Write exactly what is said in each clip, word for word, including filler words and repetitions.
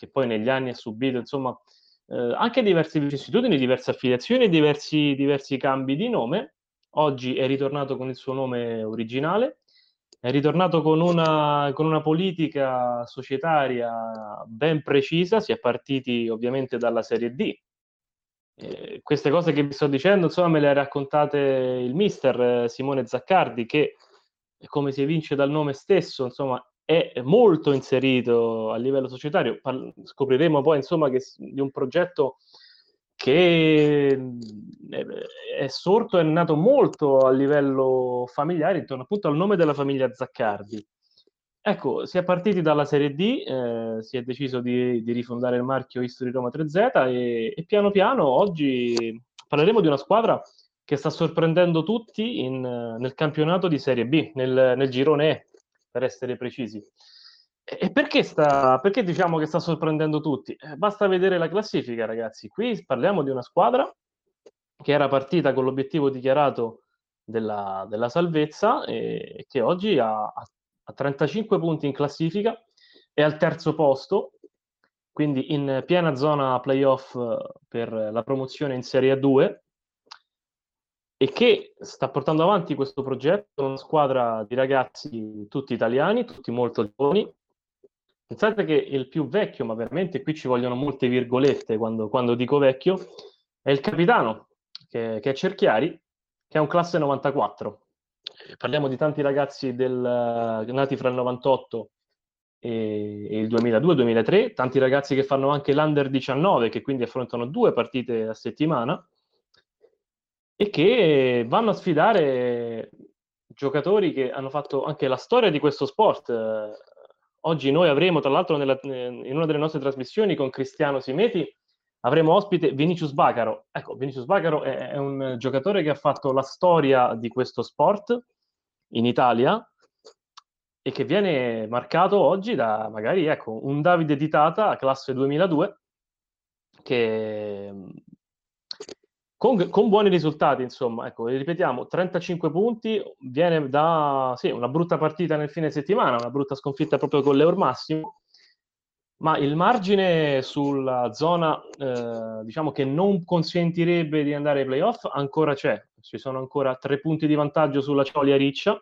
che poi negli anni ha subito, insomma, eh, anche diverse vicissitudini, diverse affiliazioni, diversi, diversi cambi di nome. Oggi è ritornato con il suo nome originale, è ritornato con una, con una politica societaria ben precisa. Si è partiti ovviamente dalla Serie D. Eh, queste cose che vi sto dicendo, insomma, me le ha raccontate il mister Simone Zaccardi, che, come si evince dal nome stesso, insomma, è molto inserito a livello societario. Par- scopriremo poi, insomma, che di un progetto che è sorto, è nato molto a livello familiare, intorno appunto al nome della famiglia Zaccardi. Ecco, si è partiti dalla Serie D, eh, si è deciso di, di rifondare il marchio History Roma tre Z e, e piano piano oggi parleremo di una squadra che sta sorprendendo tutti in, nel campionato di Serie B, nel, nel girone E, per essere precisi. E perché, sta, perché diciamo che sta sorprendendo tutti? Basta vedere la classifica, ragazzi. Qui parliamo di una squadra che era partita con l'obiettivo dichiarato della, della salvezza e che oggi ha, ha trentacinque punti in classifica, è al terzo posto, quindi in piena zona playoff per la promozione in Serie A due, e che sta portando avanti questo progetto, una squadra di ragazzi tutti italiani, tutti molto giovani. Pensate che il più vecchio, ma veramente qui ci vogliono molte virgolette quando, quando dico vecchio, è il capitano, che, che è Cerchiari, che è un classe novantaquattro. Parliamo di tanti ragazzi del, nati fra il novantotto e, e il duemiladue duemilatré, tanti ragazzi che fanno anche l'Under diciannove, che quindi affrontano due partite a settimana, e che vanno a sfidare giocatori che hanno fatto anche la storia di questo sport. Oggi noi avremo, tra l'altro, nella, in una delle nostre trasmissioni con Cristiano Simeti, avremo ospite Vinicius Bacaro. Ecco, Vinicius Bacaro è, è un giocatore che ha fatto la storia di questo sport in Italia e che viene marcato oggi da, magari, ecco, un Davide Di Tata, classe duemiladue, che con, con buoni risultati, insomma. Ecco, ripetiamo, trentacinque punti, viene da sì, una brutta partita nel fine settimana, una brutta sconfitta proprio con l'Eur Massimo, ma il margine sulla zona, eh, diciamo, che non consentirebbe di andare ai playoff ancora c'è. Ci sono ancora tre punti di vantaggio sulla Cioli Ariccia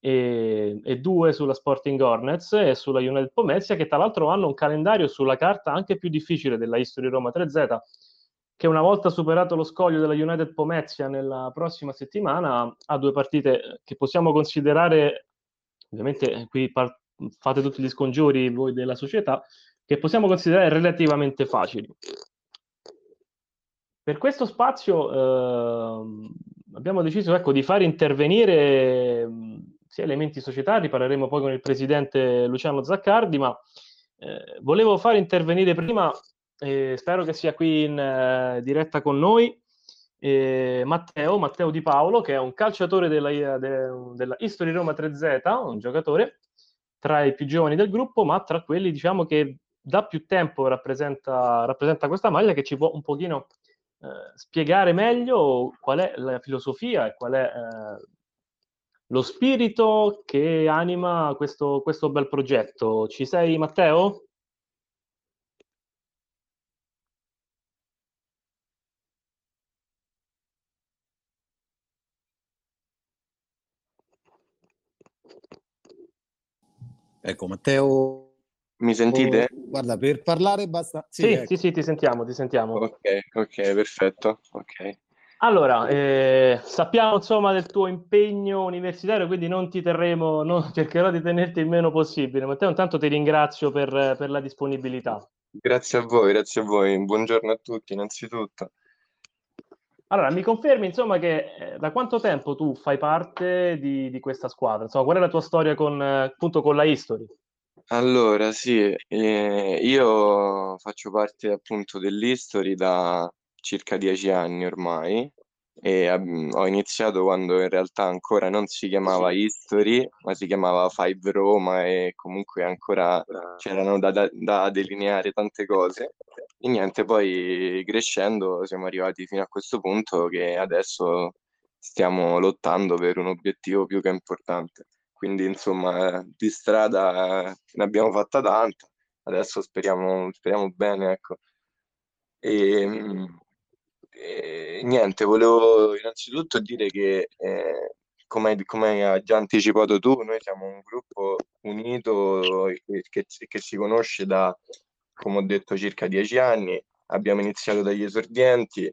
e, e due sulla Sporting Hornets e sulla United Pomezia, che tra l'altro hanno un calendario sulla carta anche più difficile della History Roma tre Z, che una volta superato lo scoglio della United Pomezia nella prossima settimana ha due partite che possiamo considerare, ovviamente qui par- fate tutti gli scongiuri voi della società, che possiamo considerare relativamente facili. Per questo spazio eh, abbiamo deciso, ecco, di far intervenire mh, sia elementi societari, parleremo poi con il presidente Luciano Zaccardi, ma eh, volevo far intervenire prima, Eh, spero che sia qui in eh, diretta con noi, eh, Matteo, Matteo Di Paolo, che è un calciatore della, de, della History Roma tre Z, un giocatore tra i più giovani del gruppo, ma tra quelli, diciamo, che da più tempo rappresenta, rappresenta questa maglia, che ci può un pochino eh, spiegare meglio qual è la filosofia e qual è eh, lo spirito che anima questo, questo bel progetto. Ci sei, Matteo? Ecco, Matteo, mi sentite? Oh, guarda, per parlare basta. Sì, sì, ecco. sì, sì, ti sentiamo, ti sentiamo. Ok, ok, perfetto. Okay. Allora, eh, sappiamo, insomma, del tuo impegno universitario, quindi non ti terremo, no, cercherò di tenerti il meno possibile. Matteo, intanto ti ringrazio per, per la disponibilità. Grazie a voi, grazie a voi. Buongiorno a tutti, innanzitutto. Allora, mi confermi, insomma, che eh, da quanto tempo tu fai parte di, di questa squadra? Insomma, qual è la tua storia con, eh, appunto, con la History? Allora, sì, eh, io faccio parte, appunto, dell'History da circa dieci anni ormai, e um, ho iniziato quando in realtà ancora non si chiamava History, ma si chiamava Five Roma, e comunque ancora c'erano da, da, da delineare tante cose. E niente, poi crescendo siamo arrivati fino a questo punto che adesso stiamo lottando per un obiettivo più che importante. Quindi, insomma, di strada ne abbiamo fatta tanta, adesso speriamo, speriamo bene, ecco. E, e niente, volevo innanzitutto dire che eh, come, come hai già anticipato tu, noi siamo un gruppo unito che, che, che si conosce da, come ho detto, circa dieci anni. Abbiamo iniziato dagli esordienti,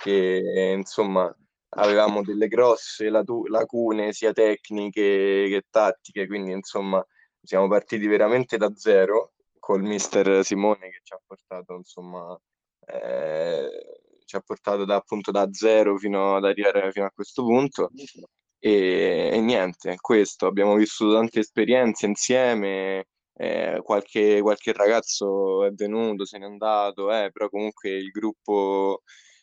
che insomma avevamo delle grosse lacune sia tecniche che tattiche, quindi insomma siamo partiti veramente da zero col mister Simone, che ci ha portato insomma eh, ci ha portato da, appunto da zero fino ad arrivare fino a questo punto. E, e niente, questo, abbiamo vissuto tante esperienze insieme. Eh, qualche, qualche ragazzo è venuto, se n'è andato, eh, però comunque il gruppo,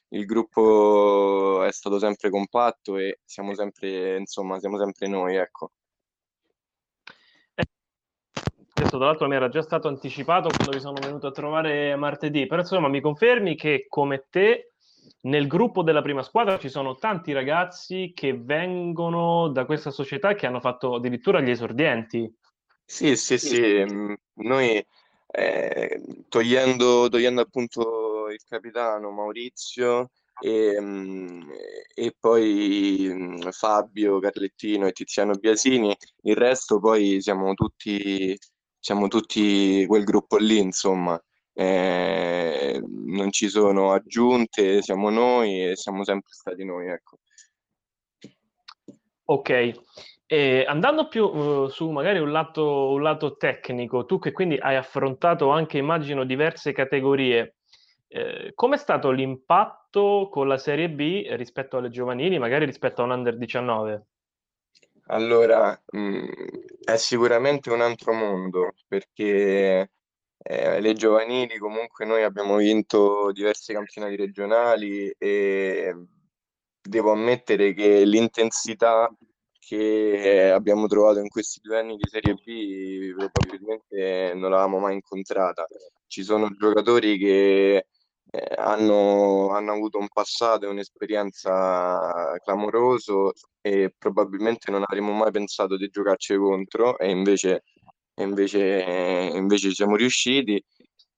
il gruppo è stato sempre compatto e siamo sempre, insomma, siamo sempre noi, ecco. Questo tra l'altro mi era già stato anticipato quando vi sono venuto a trovare martedì, però insomma mi confermi che come te nel gruppo della prima squadra ci sono tanti ragazzi che vengono da questa società, che hanno fatto addirittura gli esordienti. Sì, sì, sì, noi eh, togliendo, togliendo appunto il capitano Maurizio e, e poi Fabio Carlettino e Tiziano Biasini, il resto poi siamo tutti, siamo tutti quel gruppo lì, insomma, eh, non ci sono aggiunte, siamo noi e siamo sempre stati noi, ecco. Ok. E andando più uh, su magari un lato, un lato tecnico, tu che quindi hai affrontato anche, immagino, diverse categorie, eh, com'è stato l'impatto con la Serie B rispetto alle giovanili, magari rispetto a un under diciannove? Allora, mh, è sicuramente un altro mondo, perché eh, le giovanili comunque noi abbiamo vinto diversi campionati regionali e devo ammettere che l'intensità che abbiamo trovato in questi due anni di Serie B probabilmente non l'avevamo mai incontrata. Ci sono giocatori che eh, hanno, hanno avuto un passato e un'esperienza clamoroso e probabilmente non avremmo mai pensato di giocarci contro, e invece, invece, eh, invece siamo riusciti.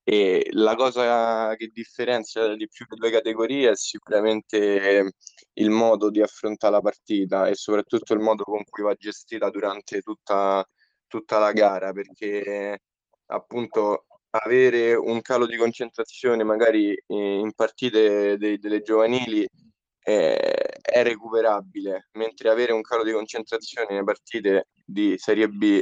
E la cosa che differenzia di più le due categorie è sicuramente il modo di affrontare la partita e soprattutto il modo con cui va gestita durante tutta, tutta la gara, perché appunto avere un calo di concentrazione magari in partite dei, delle giovanili è, è recuperabile, mentre avere un calo di concentrazione nelle partite di Serie B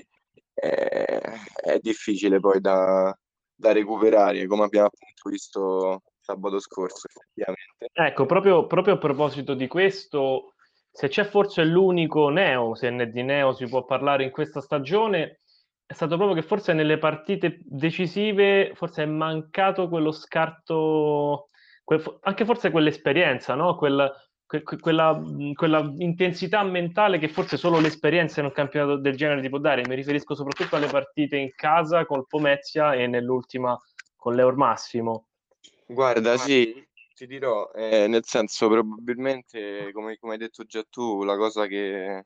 è, è difficile poi da... da recuperare, come abbiamo appunto visto sabato scorso, effettivamente. Ecco, proprio, proprio a proposito di questo, se c'è forse l'unico neo, se ne di neo si può parlare in questa stagione, è stato proprio che forse nelle partite decisive forse è mancato quello scarto, quel, anche forse quell'esperienza, no? Quel, que, quella, quella intensità mentale che forse solo l'esperienza in un campionato del genere ti può dare. Mi riferisco soprattutto alle partite in casa col Pomezia e nell'ultima con l'Eur Massimo. Guarda, sì, ti dirò, eh, nel senso, probabilmente, come, come hai detto già tu, la cosa che,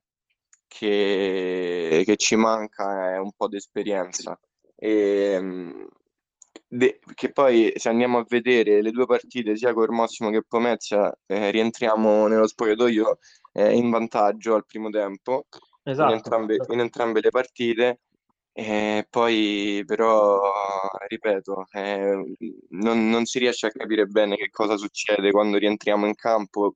che, che ci manca è un po' di esperienza. E, De, che poi se andiamo a vedere le due partite sia con Eur Massimo che Pomezia, eh, rientriamo nello spogliatoio eh, in vantaggio al primo tempo, esatto, in, entrambe, esatto. in entrambe le partite, eh, poi però ripeto eh, non, non si riesce a capire bene che cosa succede quando rientriamo in campo.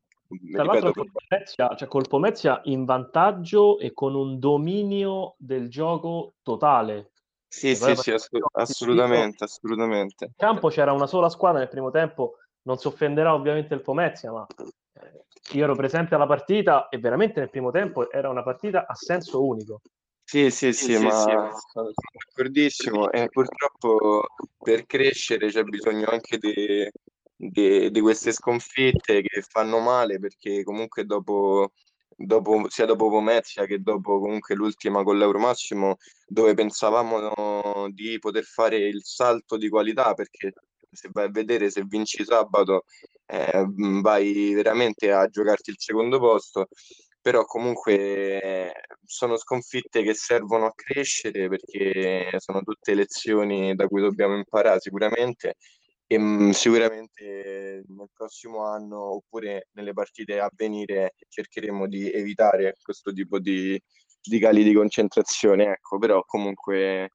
Tra l'altro col Pomezia, cioè col Pomezia in vantaggio e con un dominio del gioco totale. Sì, sì, sì, ass- assolutamente, assolutamente. In campo c'era una sola squadra nel primo tempo, non si offenderà ovviamente il Pomezia, ma io ero presente alla partita e veramente nel primo tempo era una partita a senso unico. Sì, sì, sì, sì, ma sì, sono d'accordissimo. E purtroppo per crescere c'è bisogno anche di, di, di queste sconfitte che fanno male, perché comunque dopo... Dopo, sia dopo Pomezia che dopo comunque l'ultima con l'Eur Massimo, dove pensavamo di poter fare il salto di qualità, perché se vai a vedere, se vinci sabato eh, vai veramente a giocarti il secondo posto, però comunque sono sconfitte che servono a crescere, perché sono tutte lezioni da cui dobbiamo imparare sicuramente, e mh, sicuramente nel prossimo anno oppure nelle partite a venire cercheremo di evitare questo tipo di, di cali di concentrazione, ecco. Però comunque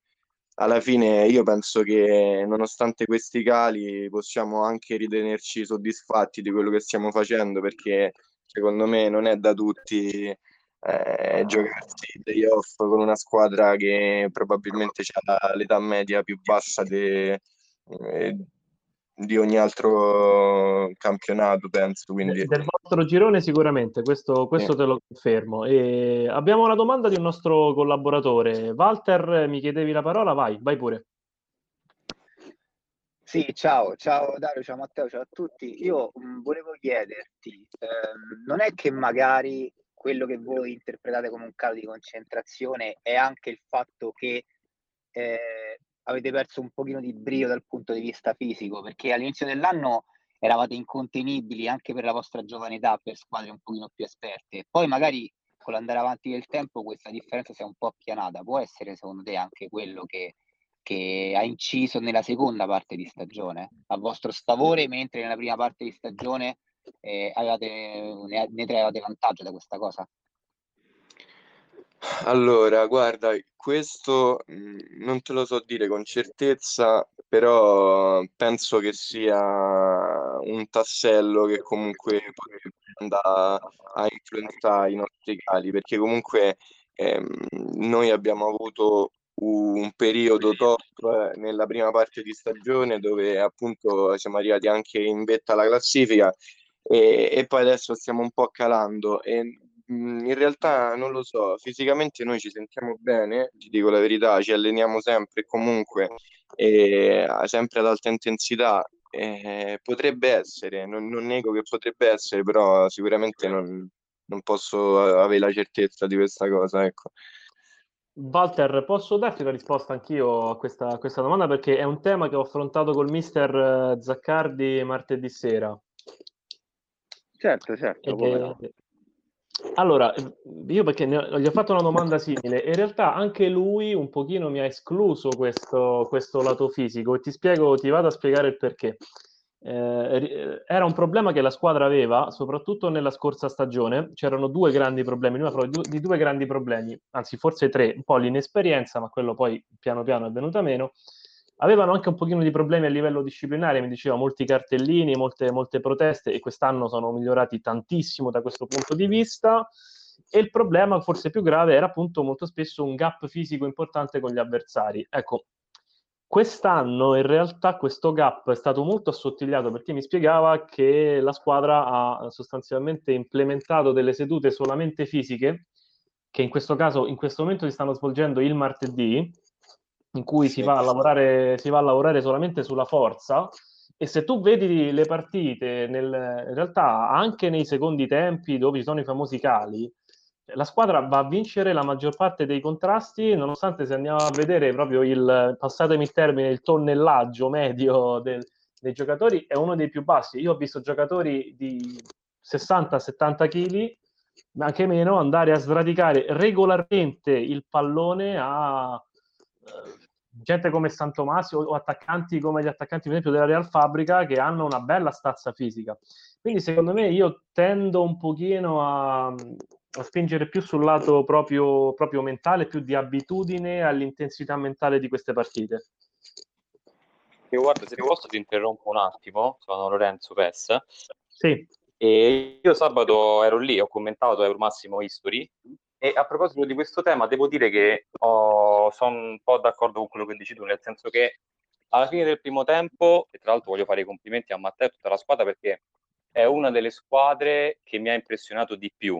alla fine io penso che nonostante questi cali possiamo anche ritenerci soddisfatti di quello che stiamo facendo, perché secondo me non è da tutti eh, giocarsi i playoff con una squadra che probabilmente ha l'età media più bassa de, eh, di ogni altro campionato, penso. Quindi... del vostro girone sicuramente, questo, questo sì, te lo confermo. E abbiamo una domanda di un nostro collaboratore. Walter, mi chiedevi la parola, vai, vai pure. Sì, ciao, ciao Dario, ciao Matteo, ciao a tutti. Io mh, volevo chiederti, ehm, non è che magari quello che voi interpretate come un calo di concentrazione è anche il fatto che eh, avete perso un pochino di brio dal punto di vista fisico, perché all'inizio dell'anno eravate incontenibili anche per la vostra giovane età, per squadre un pochino più esperte. Poi magari con l'andare avanti del tempo questa differenza si è un po' appianata. Può essere secondo te anche quello che... che ha inciso nella seconda parte di stagione a vostro sfavore, mentre nella prima parte di stagione eh, avevate, ne, ne traevate vantaggio da questa cosa? Allora, guarda, questo mh, non te lo so dire con certezza, però penso che sia un tassello che comunque potrebbe andare a influenzare i nostri cali, perché comunque ehm, noi abbiamo avuto un periodo top nella prima parte di stagione dove appunto siamo arrivati anche in vetta alla classifica, e, e poi adesso stiamo un po' calando, e in realtà non lo so, fisicamente noi ci sentiamo bene, ti dico la verità, ci alleniamo sempre comunque e sempre ad alta intensità, e potrebbe essere, non, non nego che potrebbe essere, però sicuramente non, non posso avere la certezza di questa cosa, ecco. Walter, posso darti una risposta anch'io a questa, a questa domanda, perché è un tema che ho affrontato col mister Zaccardi martedì sera. Certo, certo. Che... Allora, io perché ne... gli ho fatto una domanda simile, in realtà anche lui un pochino mi ha escluso questo, questo lato fisico, e ti spiego, ti vado a spiegare il perché. Eh, era un problema che la squadra aveva soprattutto nella scorsa stagione. C'erano due grandi problemi, lui parlò di due grandi problemi, anzi forse tre, un po' l'inesperienza, ma quello poi piano piano è venuta meno. Avevano anche un pochino di problemi a livello disciplinare, mi diceva, molti cartellini, molte, molte proteste, e quest'anno sono migliorati tantissimo da questo punto di vista. E il problema forse più grave era appunto molto spesso un gap fisico importante con gli avversari, ecco. Quest'anno in realtà questo gap è stato molto assottigliato, perché mi spiegava che la squadra ha sostanzialmente implementato delle sedute solamente fisiche, che in questo caso in questo momento si stanno svolgendo il martedì, in cui si va a lavorare, si va a lavorare solamente sulla forza. E se tu vedi le partite, nel, in realtà anche nei secondi tempi dove ci sono i famosi cali, la squadra va a vincere la maggior parte dei contrasti, nonostante, se andiamo a vedere proprio il, passatemi il termine, il tonnellaggio medio del, dei giocatori è uno dei più bassi. Io ho visto giocatori di sessanta settanta chili, ma anche meno, andare a sradicare regolarmente il pallone a eh, gente come Santomassimo, o attaccanti come gli attaccanti per esempio della Real Fabrica, che hanno una bella stazza fisica. Quindi secondo me io tendo un pochino a... a spingere più sul lato proprio, proprio mentale, più di abitudine all'intensità mentale di queste partite. Io guarda, se posso ti interrompo un attimo, sono Lorenzo Pes. Sì. E io sabato ero lì, ho commentato Eur Massimo History, e a proposito di questo tema devo dire che oh, sono un po' d'accordo con quello che dici tu, nel senso che alla fine del primo tempo, e tra l'altro voglio fare i complimenti a Matteo e tutta la squadra, perché è una delle squadre che mi ha impressionato di più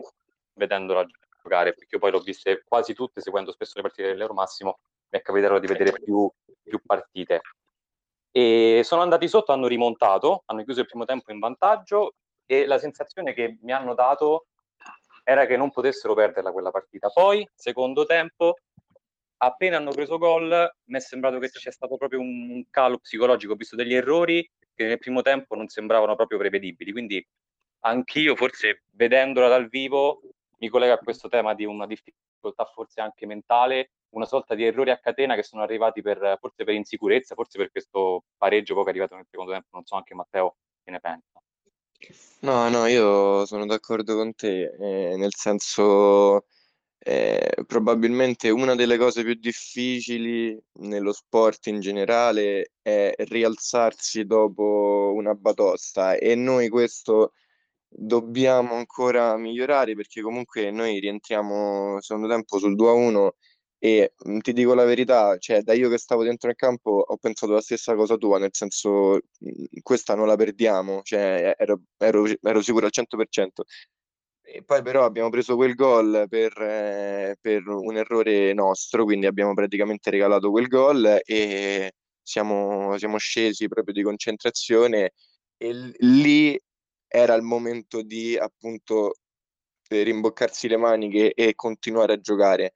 vedendola giocare, perché io poi l'ho vista quasi tutte, seguendo spesso le partite dell'Eur Massimo, mi è capitato di vedere più, più partite. E sono andati sotto, hanno rimontato, hanno chiuso il primo tempo in vantaggio, e la sensazione che mi hanno dato era che non potessero perderla quella partita. Poi, secondo tempo, appena hanno preso gol, mi è sembrato che c'è stato proprio un calo psicologico, ho visto degli errori che nel primo tempo non sembravano proprio prevedibili, quindi anch'io forse vedendola dal vivo mi collega a questo tema di una difficoltà forse anche mentale, una sorta di errori a catena che sono arrivati per, forse per insicurezza, forse per questo pareggio poco arrivato nel secondo tempo. Non so anche Matteo che ne pensa. No, no, io sono d'accordo con te, eh, nel senso eh, probabilmente una delle cose più difficili nello sport in generale è rialzarsi dopo una batosta, e noi questo dobbiamo ancora migliorare, perché comunque noi rientriamo secondo tempo sul due a uno e ti dico la verità, cioè da io che stavo dentro il campo ho pensato la stessa cosa tua, nel senso questa non la perdiamo, cioè ero, ero, ero sicuro al cento per cento, e poi però abbiamo preso quel gol per, eh, per un errore nostro, quindi abbiamo praticamente regalato quel gol e siamo, siamo scesi proprio di concentrazione, e l- lì era il momento di appunto rimboccarsi le maniche e continuare a giocare.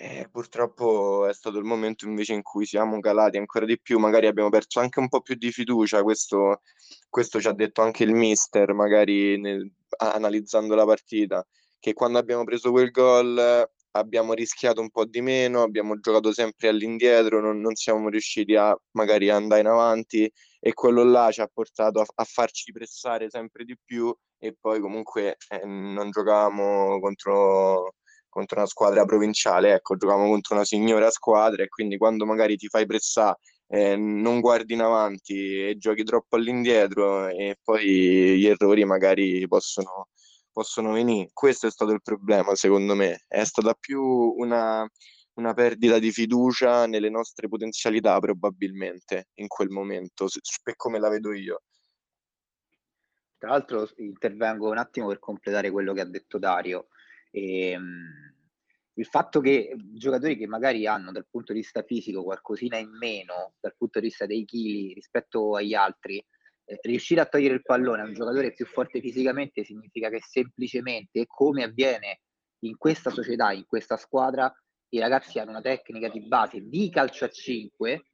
Eh, purtroppo è stato il momento invece in cui siamo calati ancora di più, magari abbiamo perso anche un po' più di fiducia, questo, questo ci ha detto anche il mister, magari nel, analizzando la partita, che quando abbiamo preso quel gol abbiamo rischiato un po' di meno, abbiamo giocato sempre all'indietro, non, non siamo riusciti a magari andare in avanti, e quello là ci ha portato a, a farci pressare sempre di più, e poi comunque eh, non giocavamo contro, contro una squadra provinciale, ecco, giocavamo contro una signora squadra, e quindi quando magari ti fai pressare, eh, non guardi in avanti e giochi troppo all'indietro, e poi gli errori magari possono possono venire. Questo è stato il problema, secondo me è stata più una, una perdita di fiducia nelle nostre potenzialità probabilmente in quel momento, per come la vedo io. Tra l'altro intervengo un attimo per completare quello che ha detto Dario, e, um, il fatto che giocatori che magari hanno dal punto di vista fisico qualcosina in meno dal punto di vista dei chili rispetto agli altri, riuscire a togliere il pallone a un giocatore più forte fisicamente significa che semplicemente, come avviene in questa società, in questa squadra, i ragazzi hanno una tecnica di base di calcio a cinque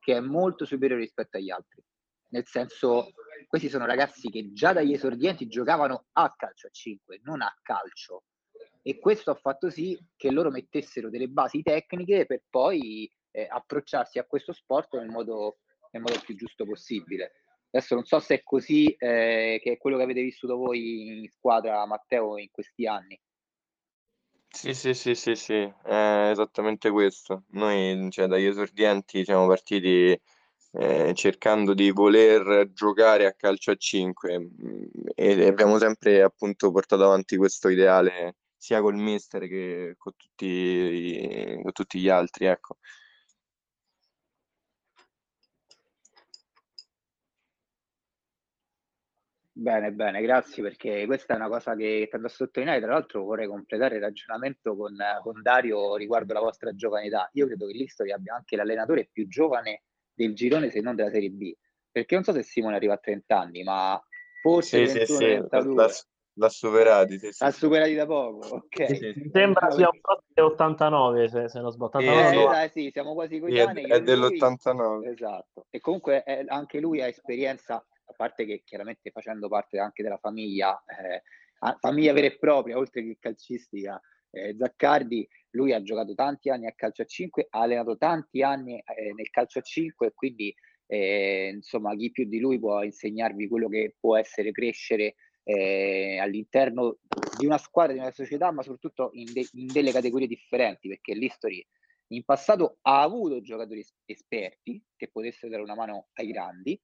che è molto superiore rispetto agli altri, nel senso questi sono ragazzi che già dagli esordienti giocavano a calcio a cinque, non a calcio, e questo ha fatto sì che loro mettessero delle basi tecniche per poi eh, approcciarsi a questo sport nel modo, nel modo più giusto possibile. Adesso non so se è così, eh, che è quello che avete vissuto voi in squadra, Matteo, in questi anni. Sì, sì, sì, sì, sì, è esattamente questo. Noi, cioè, dagli esordienti siamo partiti eh, cercando di voler giocare a calcio a cinque, e abbiamo sempre appunto portato avanti questo ideale sia col mister che con tutti, con tutti gli altri, ecco. Bene, bene, grazie, perché questa è una cosa che tengo a sottolineare. Tra l'altro vorrei completare il ragionamento con, con Dario riguardo la vostra giovane età. Io credo che l'History abbia anche l'allenatore più giovane del girone, se non della Serie B, perché non so se Simone arriva a trenta anni, ma forse sì, ventuno, sì, trentadue. L'ha, l'ha superati. Sì, sì. L'ha superati da poco, ok. Sì, sì, sì. Sembra sia un po' dell'ottantanove, se, se non sbattano. Eh, no. eh, sì, siamo quasi coetanei. Sì, è è dell'ottantanove. Lui... Esatto. E comunque è, anche lui ha esperienza, a parte che chiaramente facendo parte anche della famiglia, eh, famiglia vera e propria, oltre che calcistica, eh, Zaccardi, lui ha giocato tanti anni a calcio a cinque, ha allenato tanti anni eh, nel calcio a cinque, quindi eh, insomma chi più di lui può insegnarvi quello che può essere crescere eh, all'interno di una squadra, di una società, ma soprattutto in, de- in delle categorie differenti, perché l'History in passato ha avuto giocatori esperti che potessero dare una mano ai grandi,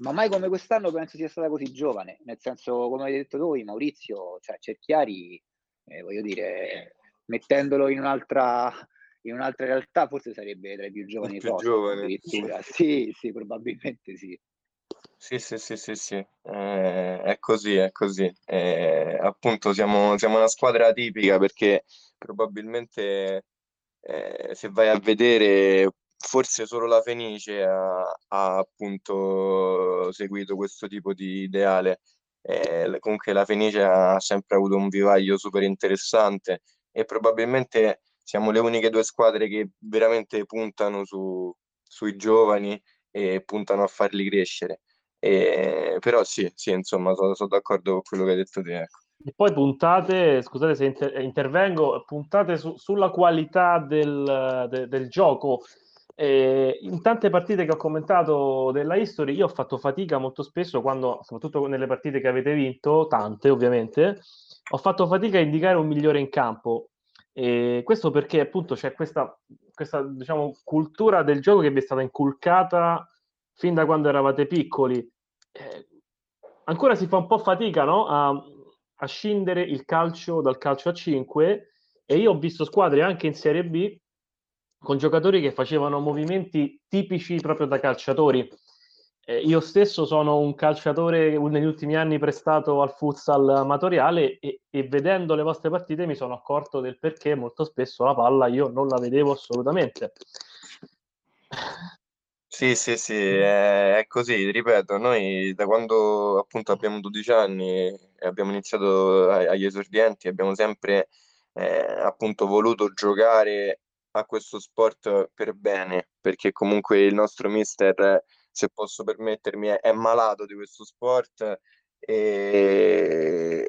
ma mai come quest'anno penso sia stata così giovane, nel senso, come avete detto voi, Maurizio, cioè Cerchiari, eh, voglio dire, mettendolo in un'altra, in un'altra realtà forse sarebbe tra i più giovani, più posti, giovane. Sì, sì, probabilmente sì. Sì, sì, sì, sì, sì. Eh, è così, è così. Eh, appunto siamo, siamo una squadra atipica, perché probabilmente eh, se vai a vedere... Forse solo la Fenice ha, ha appunto seguito questo tipo di ideale. Eh, comunque la Fenice ha sempre avuto un vivaio super interessante, e probabilmente siamo le uniche due squadre che veramente puntano su, sui giovani e puntano a farli crescere. Eh, però sì, sì, insomma, sono, sono d'accordo con quello che hai detto te, ecco. E poi puntate, scusate se inter- intervengo, puntate su- sulla qualità del, de- del gioco. Eh, in tante partite che ho commentato della History, io ho fatto fatica molto spesso, quando, soprattutto nelle partite che avete vinto, tante ovviamente, ho fatto fatica a indicare un migliore in campo. E questo perché appunto c'è questa, questa diciamo, cultura del gioco che vi è stata inculcata fin da quando eravate piccoli. Eh, ancora si fa un po' fatica, no? a, a scindere il calcio dal calcio a cinque, e io ho visto squadre anche in Serie B con giocatori che facevano movimenti tipici proprio da calciatori. Eh, io stesso sono un calciatore negli ultimi anni prestato al futsal amatoriale, e, e vedendo le vostre partite mi sono accorto del perché molto spesso la palla io non la vedevo assolutamente. Sì, sì, sì, è, è così, ripeto, noi da quando appunto abbiamo dodici anni e abbiamo iniziato agli esordienti abbiamo sempre eh, appunto voluto giocare a questo sport per bene, perché comunque il nostro mister, se posso permettermi, è, è malato di questo sport e,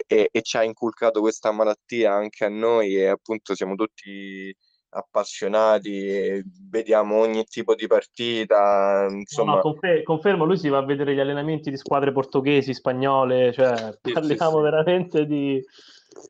e, e ci ha inculcato questa malattia anche a noi, e appunto siamo tutti appassionati e vediamo ogni tipo di partita, insomma. No, no, confer- confermo, lui si va a vedere gli allenamenti di squadre portoghesi, spagnole, cioè sì, parliamo sì, veramente sì. di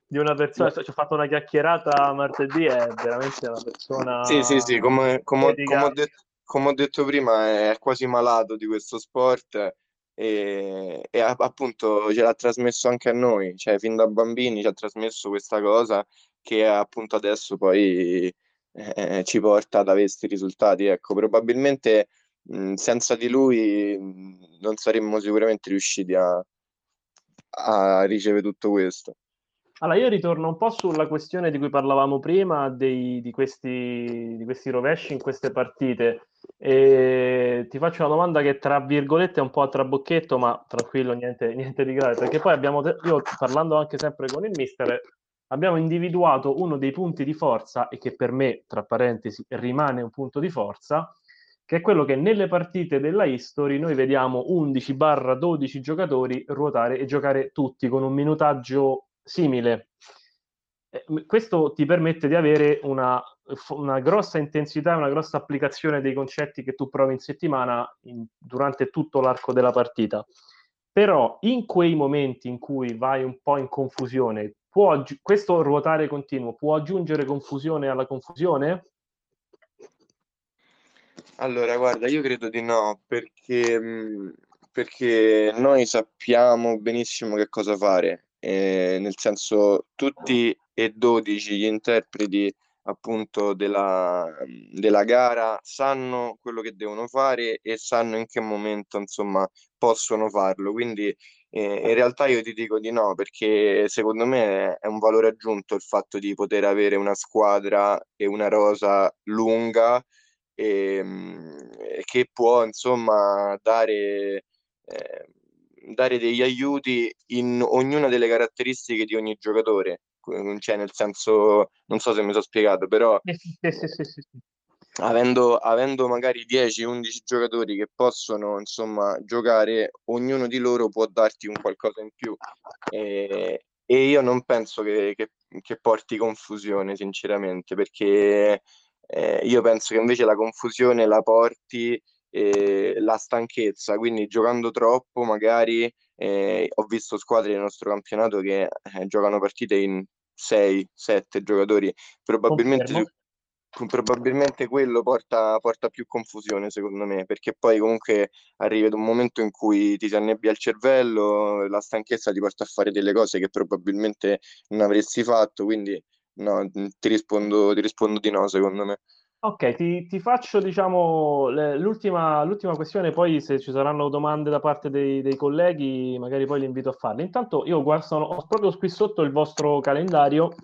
di una persona, ci ho fatto una chiacchierata martedì, è veramente una persona sì sì sì come, come, come, ho, detto, come ho detto prima, è quasi malato di questo sport e, e appunto ce l'ha trasmesso anche a noi, cioè fin da bambini ci ha trasmesso questa cosa che appunto adesso poi eh, ci porta ad avere questi risultati, ecco. Probabilmente mh, senza di lui mh, non saremmo sicuramente riusciti a, a ricevere tutto questo. Allora, io ritorno un po' sulla questione di cui parlavamo prima, dei, di, questi, di questi rovesci in queste partite, e ti faccio una domanda che tra virgolette è un po' a trabocchetto, ma tranquillo, niente, niente di grave, perché poi abbiamo, io parlando anche sempre con il mister, abbiamo individuato uno dei punti di forza, e che per me, tra parentesi, rimane un punto di forza, che è quello che nelle partite della History noi vediamo undici dodici giocatori ruotare e giocare tutti con un minutaggio simile. Questo ti permette di avere una, una grossa intensità, una grossa applicazione dei concetti che tu provi in settimana in, durante tutto l'arco della partita. Però in quei momenti in cui vai un po' in confusione, può, questo ruotare continuo può aggiungere confusione alla confusione? Allora, guarda, io credo di no, perché, perché noi sappiamo benissimo che cosa fare. Eh, nel senso, tutti e dodici gli interpreti appunto della, della gara sanno quello che devono fare e sanno in che momento insomma possono farlo, quindi eh, in realtà io ti dico di no, perché secondo me è un valore aggiunto il fatto di poter avere una squadra e una rosa lunga e, che può insomma dare eh, dare degli aiuti in ognuna delle caratteristiche di ogni giocatore, cioè nel senso, non so se mi sono spiegato, però sì, sì, sì, sì. Avendo, avendo magari dieci undici giocatori che possono insomma giocare, ognuno di loro può darti un qualcosa in più, e, e io non penso che, che, che porti confusione sinceramente, perché eh, io penso che invece la confusione la porti e la stanchezza, quindi giocando troppo magari eh, ho visto squadre del nostro campionato che eh, giocano partite in sei sette giocatori, probabilmente, probabilmente quello porta, porta più confusione secondo me, perché poi comunque arrivi ad un momento in cui ti si annebbia il cervello, la stanchezza ti porta a fare delle cose che probabilmente non avresti fatto, quindi no, ti rispondo, ti rispondo di no secondo me. Ok, ti, ti faccio diciamo l'ultima, l'ultima questione, poi se ci saranno domande da parte dei, dei colleghi magari poi li invito a farle. Intanto io guardo, sono, ho proprio qui sotto il vostro calendario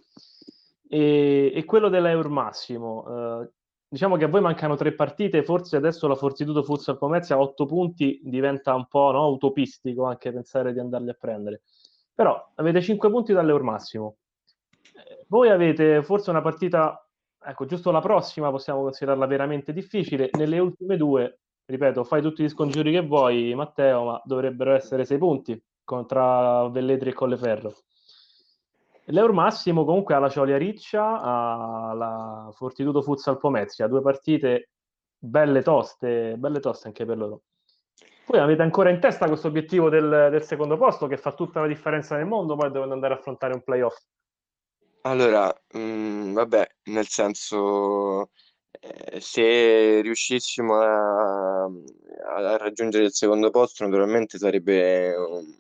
e, e quello della Eur Massimo. Eh, diciamo che a voi mancano tre partite, forse adesso la Fortitudo Futsal Pomezia a otto punti diventa un po', no, utopistico anche pensare di andarli a prendere. Però avete cinque punti dall'Eur Massimo. Eh, voi avete forse una partita... Ecco, giusto la prossima possiamo considerarla veramente difficile. Nelle ultime due, ripeto, fai tutti gli scongiuri che vuoi, Matteo, ma dovrebbero essere sei punti contro Velletri e Colleferro. L'Eur Massimo comunque alla Cioli Ariccia, alla Fortitudo Futsal Pomezia, due partite belle toste, belle toste anche per loro. Poi avete ancora in testa questo obiettivo del, del secondo posto, che fa tutta la differenza nel mondo poi dovendo andare a affrontare un playoff. Allora, mh, vabbè, nel senso, eh, se riuscissimo a, a raggiungere il secondo posto, naturalmente sarebbe un,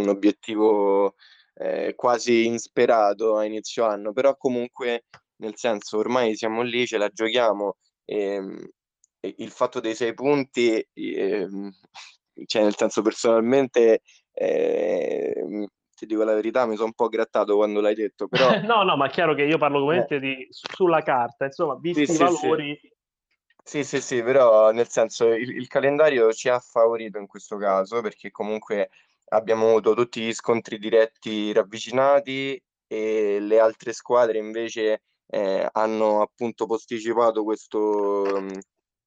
un obiettivo eh, quasi insperato a inizio anno, però comunque, nel senso, ormai siamo lì, ce la giochiamo, e, e il fatto dei sei punti, eh, cioè nel senso personalmente... Eh, ti dico la verità, mi sono un po' grattato quando l'hai detto, però... no, no, ma è chiaro che io parlo comunque eh. di sulla carta, insomma, visti sì, i sì, valori... Sì. Sì, sì, sì, però nel senso il, il calendario ci ha favorito in questo caso, perché comunque abbiamo avuto tutti gli scontri diretti ravvicinati e le altre squadre invece eh, hanno appunto posticipato questo,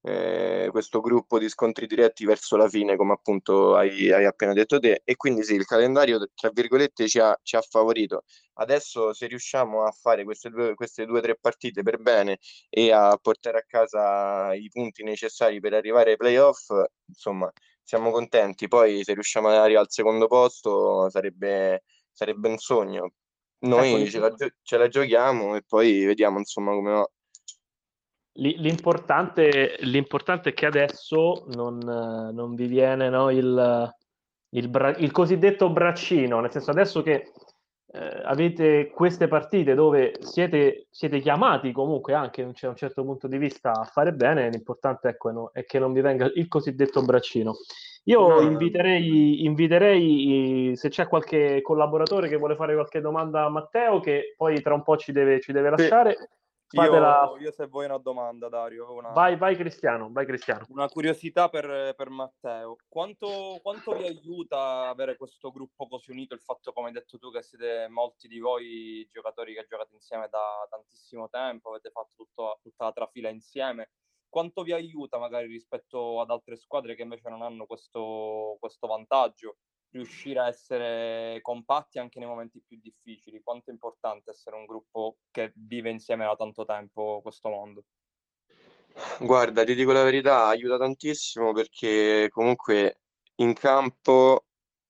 eh, questo gruppo di scontri diretti verso la fine, come appunto hai, hai appena detto te, e quindi sì, il calendario tra virgolette ci ha, ci ha favorito. Adesso se riusciamo a fare queste due queste due tre partite per bene e a portare a casa i punti necessari per arrivare ai playoff, insomma siamo contenti. Poi se riusciamo ad arrivare al secondo posto sarebbe, sarebbe un sogno. Noi ce la, ce la giochiamo e poi vediamo insomma come va. L'importante, l'importante è che adesso non, non vi viene no, il, il, bra, il cosiddetto braccino, nel senso adesso che eh, avete queste partite dove siete, siete chiamati comunque anche a un certo punto di vista a fare bene, l'importante ecco, no, è che non vi venga il cosiddetto braccino. Io no, inviterei, inviterei, se c'è qualche collaboratore che vuole fare qualche domanda a Matteo, che poi tra un po' ci deve, ci deve lasciare... Sì. Fatela... Io, io se vuoi una domanda, Dario. Una... Vai, vai Cristiano, vai Cristiano. Una curiosità per, per Matteo. Quanto, quanto vi aiuta avere questo gruppo così unito? Il fatto, come hai detto tu, che siete molti di voi giocatori che giocate insieme da tantissimo tempo, avete fatto tutto, tutta la trafila insieme. Quanto vi aiuta magari rispetto ad altre squadre che invece non hanno questo, questo vantaggio? Riuscire a essere compatti anche nei momenti più difficili, quanto è importante essere un gruppo che vive insieme da tanto tempo questo mondo? Guarda, ti dico la verità, aiuta tantissimo, perché comunque in campo,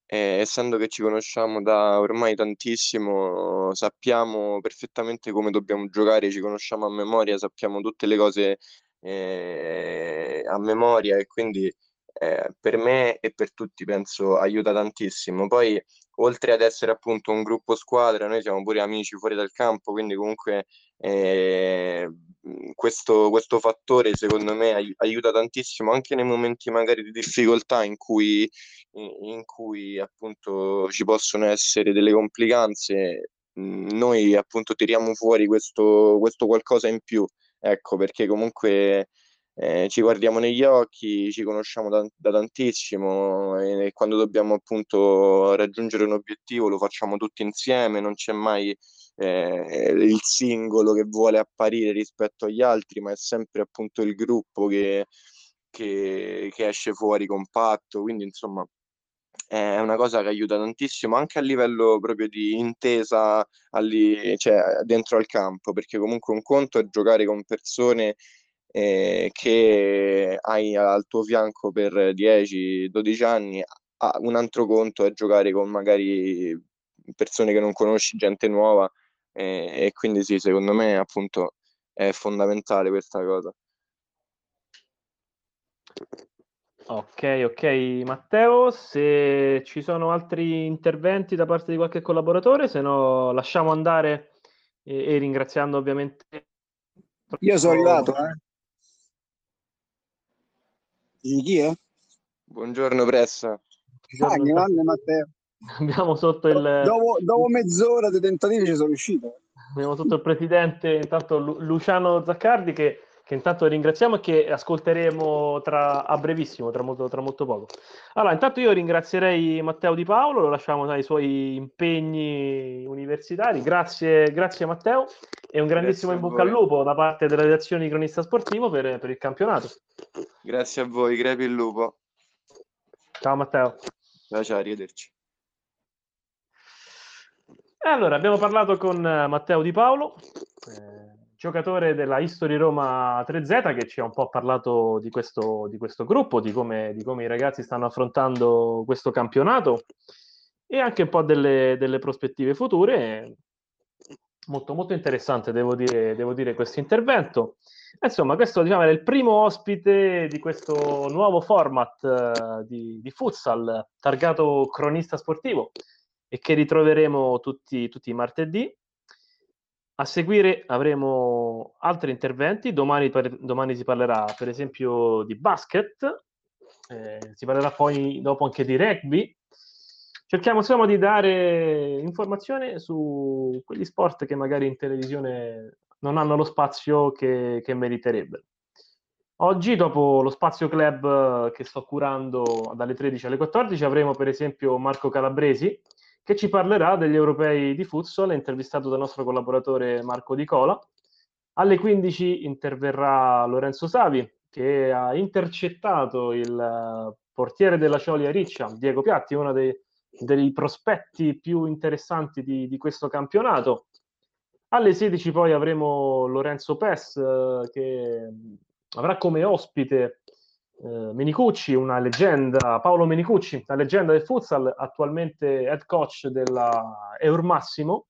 eh, essendo che ci conosciamo da ormai tantissimo, sappiamo perfettamente come dobbiamo giocare, ci conosciamo a memoria, sappiamo tutte le cose eh, a memoria, e quindi Eh, per me e per tutti penso aiuta tantissimo. Poi oltre ad essere appunto un gruppo squadra, noi siamo pure amici fuori dal campo, quindi comunque eh, questo, questo fattore secondo me ai- aiuta tantissimo anche nei momenti magari di difficoltà in cui, in, in cui appunto ci possono essere delle complicanze. Noi appunto tiriamo fuori questo, questo qualcosa in più, ecco, perché comunque Eh, ci guardiamo negli occhi, ci conosciamo da, da tantissimo, e, e quando dobbiamo appunto raggiungere un obiettivo lo facciamo tutti insieme, non c'è mai eh, il singolo che vuole apparire rispetto agli altri, ma è sempre appunto il gruppo che, che, che esce fuori compatto, quindi insomma è una cosa che aiuta tantissimo anche a livello proprio di intesa alli, cioè, dentro al campo, perché comunque un conto è giocare con persone Eh, che hai al tuo fianco per dieci dodici anni, ah, un altro conto è giocare con magari persone che non conosci, gente nuova, eh, e quindi sì, secondo me appunto è fondamentale questa cosa. Ok, ok Matteo, se ci sono altri interventi da parte di qualche collaboratore, se no lasciamo andare, e, e ringraziando ovviamente... Io sono arrivato, eh di chi è? Buongiorno Pressa. Ah, grande Matteo. Abbiamo sotto il... Dopo, dopo mezz'ora di tentativi ci sono riuscito. Abbiamo sotto il presidente, intanto Lu- Luciano Zaccardi, che, che intanto ringraziamo e che ascolteremo tra, a brevissimo, tra molto, tra molto poco. Allora, intanto io ringrazierei Matteo Di Paolo, lo lasciamo dai suoi impegni universitari. Grazie, grazie Matteo, e un grandissimo in bocca al lupo da parte della redazione di Cronista Sportivo per, per il campionato. Grazie a voi, crepi il lupo. Ciao Matteo. Ciao, ciao, arrivederci. Allora, abbiamo parlato con Matteo Di Paolo, eh, giocatore della History Roma tre Z, che ci ha un po' parlato di questo, di questo gruppo, di come, di come i ragazzi stanno affrontando questo campionato e anche un po' delle, delle prospettive future. Molto, molto interessante, devo dire, devo dire questo intervento. Insomma, questo, diciamo, era il primo ospite di questo nuovo format eh, di, di futsal, targato cronista sportivo, e che ritroveremo tutti, tutti i martedì. A seguire avremo altri interventi. Domani, per, domani si parlerà per esempio di basket, eh, si parlerà poi dopo anche di rugby. Cerchiamo insomma di dare informazione su quegli sport che magari in televisione non hanno lo spazio che, che meriterebbero. Oggi, dopo lo spazio club che sto curando dalle tredici alle quattordici, avremo per esempio Marco Calabresi, che ci parlerà degli europei di futsal, intervistato dal nostro collaboratore Marco Di Cola. Alle quindici interverrà Lorenzo Savi, che ha intercettato il portiere della Cioli Riccia, Diego Piatti, uno dei, dei prospetti più interessanti di, di questo campionato. Alle sedici poi avremo Lorenzo Pes, eh, che avrà come ospite eh, Menicucci, una leggenda, Paolo Menicucci, una leggenda del futsal, attualmente head coach della Eur Massimo.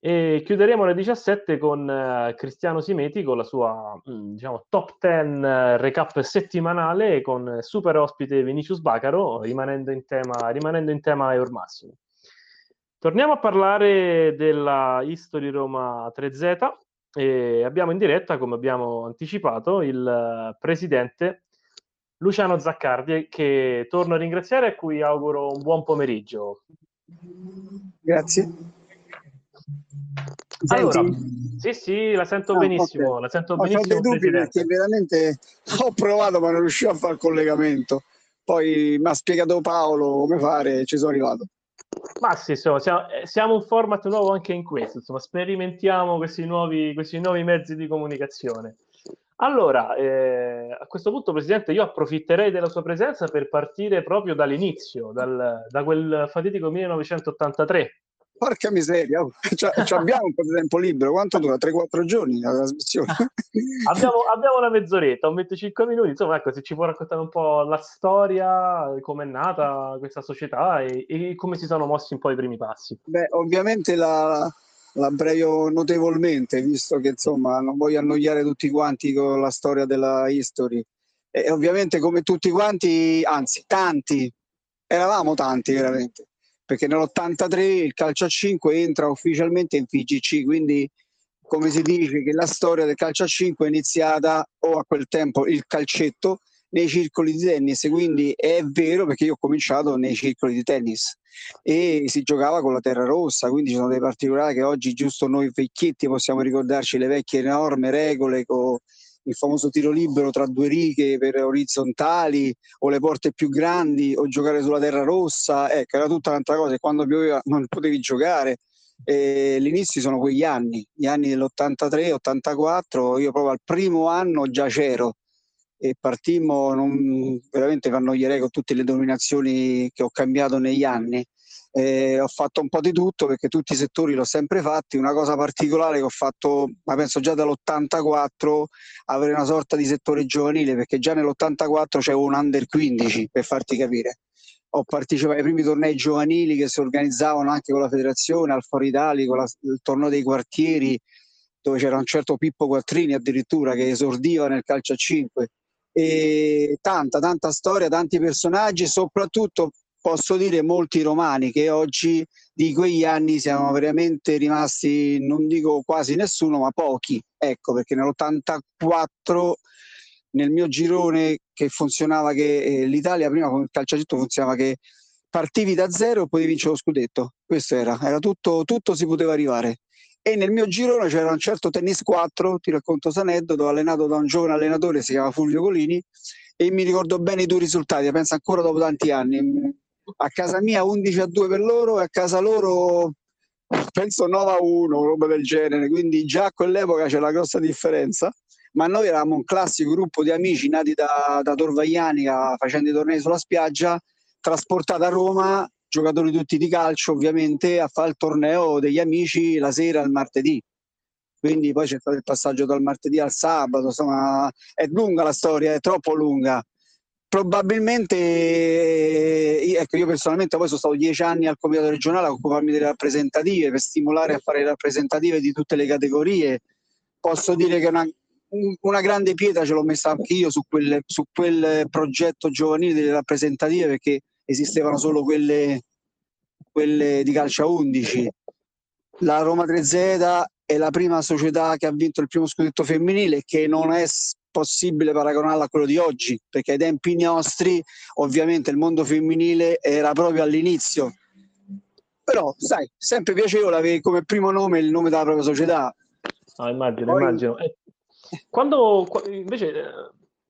E chiuderemo alle diciassette con eh, Cristiano Simeti, con la sua mh, diciamo, top dieci eh, recap settimanale, con eh, super ospite Vinicius Bacaro, rimanendo in tema, rimanendo in tema Eur Massimo. Torniamo a parlare della History Roma tre Z e abbiamo in diretta, come abbiamo anticipato, il presidente Luciano Zaccardi, che torno a ringraziare e a cui auguro un buon pomeriggio. Grazie. Allora, sì, sì, la sento no, benissimo. Okay. La sento benissimo. Ho dei dubbi perché veramente ho provato ma non riuscivo a fare il collegamento. Poi mi ha spiegato Paolo come fare e ci sono arrivato. Ma sì, insomma, siamo, siamo un format nuovo anche in questo, insomma, sperimentiamo questi nuovi, questi nuovi mezzi di comunicazione. Allora, eh, a questo punto, Presidente, io approfitterei della sua presenza per partire proprio dall'inizio, dal, da quel fatidico millenovecentottantatré. Porca miseria, cioè, cioè abbiamo un po' di tempo libero, quanto dura? tre quattro giorni la trasmissione? abbiamo, abbiamo una mezz'oretta, un venticinque minuti, insomma, ecco, se ci può raccontare un po' la storia, come è nata questa società e, e come si sono mossi un po' i primi passi. Beh, ovviamente la, la abbrevo notevolmente, visto che insomma non voglio annoiare tutti quanti con la storia della History. E ovviamente come tutti quanti, anzi tanti, eravamo tanti veramente, perché nell'ottantatré il calcio a cinque entra ufficialmente in F I G C, quindi come si dice che la storia del calcio a cinque è iniziata, o a quel tempo il calcetto, nei circoli di tennis, quindi è vero perché io ho cominciato nei circoli di tennis e si giocava con la terra rossa, quindi ci sono dei particolari che oggi giusto noi vecchietti possiamo ricordarci, le vecchie enorme regole con il famoso tiro libero tra due righe per orizzontali o le porte più grandi o giocare sulla terra rossa, ecco, era tutta un'altra cosa e quando pioveva non potevi giocare. L'inizio sono quegli anni, gli anni dell'ottantatré ottantaquattro, io proprio al primo anno già c'ero e partimmo, non, veramente mi annoierei con tutte le dominazioni che ho cambiato negli anni. Eh, ho fatto un po' di tutto perché tutti i settori l'ho sempre fatti. Una cosa particolare che ho fatto, ma penso già dall'ottantaquattro, avrei una sorta di settore giovanile, perché già nell'ottantaquattro c'è un under quindici, per farti capire. Ho partecipato ai primi tornei giovanili che si organizzavano anche con la federazione, al Foro Italia, con la, il torneo dei quartieri, dove c'era un certo Pippo Quattrini addirittura che esordiva nel calcio a cinque. E tanta, tanta storia, tanti personaggi, soprattutto posso dire molti romani, che oggi di quegli anni siamo veramente rimasti, non dico quasi nessuno, ma pochi. Ecco, perché nell'ottantaquattro nel mio girone che funzionava che eh, l'Italia prima con il calciacetto funzionava che partivi da zero e poi vincevi lo scudetto. Questo era, era tutto, tutto si poteva arrivare. E nel mio girone c'era un certo tennis quattro, ti racconto questo aneddoto, allenato da un giovane allenatore, si chiama Fulvio Colini, e mi ricordo bene i due risultati, penso ancora dopo tanti anni. A casa mia undici a due per loro e a casa loro penso nove a uno, roba del genere, quindi già a quell'epoca c'è la grossa differenza, ma noi eravamo un classico gruppo di amici nati da, da Torvaianica, facendo i tornei sulla spiaggia, trasportati a Roma giocatori tutti di calcio ovviamente a fare il torneo degli amici la sera al martedì, quindi poi c'è stato il passaggio dal martedì al sabato, insomma è lunga la storia, è troppo lunga. Probabilmente, ecco, io personalmente poi sono stato dieci anni al comitato regionale a occuparmi delle rappresentative, per stimolare a fare le rappresentative di tutte le categorie. Posso dire che una, una grande pietra ce l'ho messa anche io su quel, su quel progetto giovanile delle rappresentative, perché esistevano solo quelle, quelle di calcio a undici. La Roma tre Z è la prima società che ha vinto il primo scudetto femminile, che non è possibile paragonarla a quello di oggi, perché ai tempi nostri ovviamente il mondo femminile era proprio all'inizio, però sai, sempre piacevole avere come primo nome il nome della propria società. Ah, immagino. Poi... immagino. Eh, quando invece eh,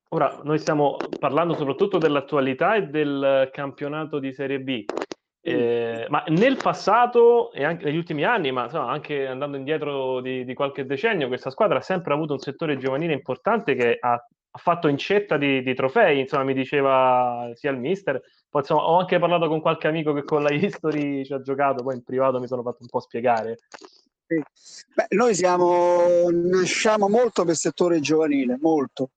ora noi stiamo parlando soprattutto dell'attualità e del campionato di Serie B, eh, ma nel passato e anche negli ultimi anni, ma insomma, anche andando indietro di, di qualche decennio, questa squadra ha sempre avuto un settore giovanile importante che ha, ha fatto incetta di, di trofei, insomma mi diceva sia il mister, poi insomma ho anche parlato con qualche amico che con la History ci ha giocato, poi in privato mi sono fatto un po' spiegare. Beh, noi siamo, nasciamo molto per settore giovanile, molto,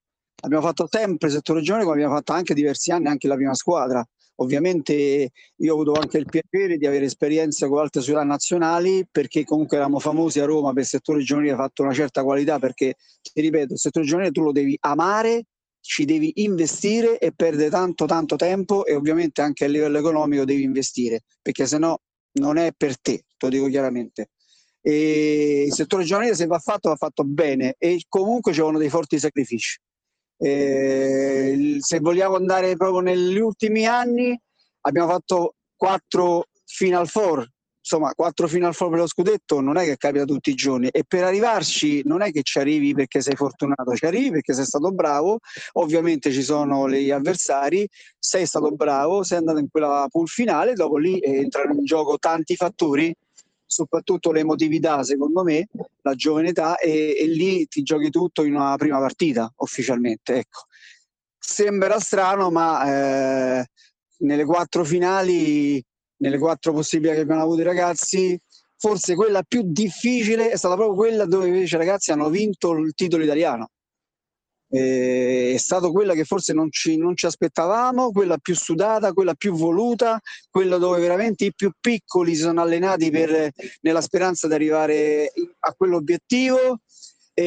abbiamo fatto sempre settore giovanile, come abbiamo fatto anche diversi anni anche la prima squadra. Ovviamente io ho avuto anche il piacere di avere esperienza con altre società nazionali, perché comunque eravamo famosi a Roma per il settore giovanile, ha fatto una certa qualità, perché ti ripeto, il settore giovanile tu lo devi amare, ci devi investire e perdere tanto tanto tempo, e ovviamente anche a livello economico devi investire, perché sennò non è per te, te lo dico chiaramente. E il settore giovanile, se va fatto, va fatto bene, e comunque ci sono dei forti sacrifici. Eh, se vogliamo andare proprio negli ultimi anni, abbiamo fatto quattro Final Four, insomma quattro Final Four per lo scudetto non è che capita tutti i giorni, e per arrivarci non è che ci arrivi perché sei fortunato, ci arrivi perché sei stato bravo, ovviamente ci sono gli avversari, sei stato bravo, sei andato in quella pool finale, dopo lì entrano in gioco tanti fattori, soprattutto l'emotività, secondo me, la giovane età, e, e lì ti giochi tutto in una prima partita ufficialmente, ecco. Sembra strano, ma eh, nelle quattro finali, nelle quattro possibilità che abbiamo avuto i ragazzi, forse quella più difficile è stata proprio quella dove invece i ragazzi hanno vinto il titolo italiano. Eh, è stata quella che forse non ci, non ci aspettavamo, quella più sudata, quella più voluta, quella dove veramente i più piccoli si sono allenati per, nella speranza di arrivare a quell'obiettivo, e,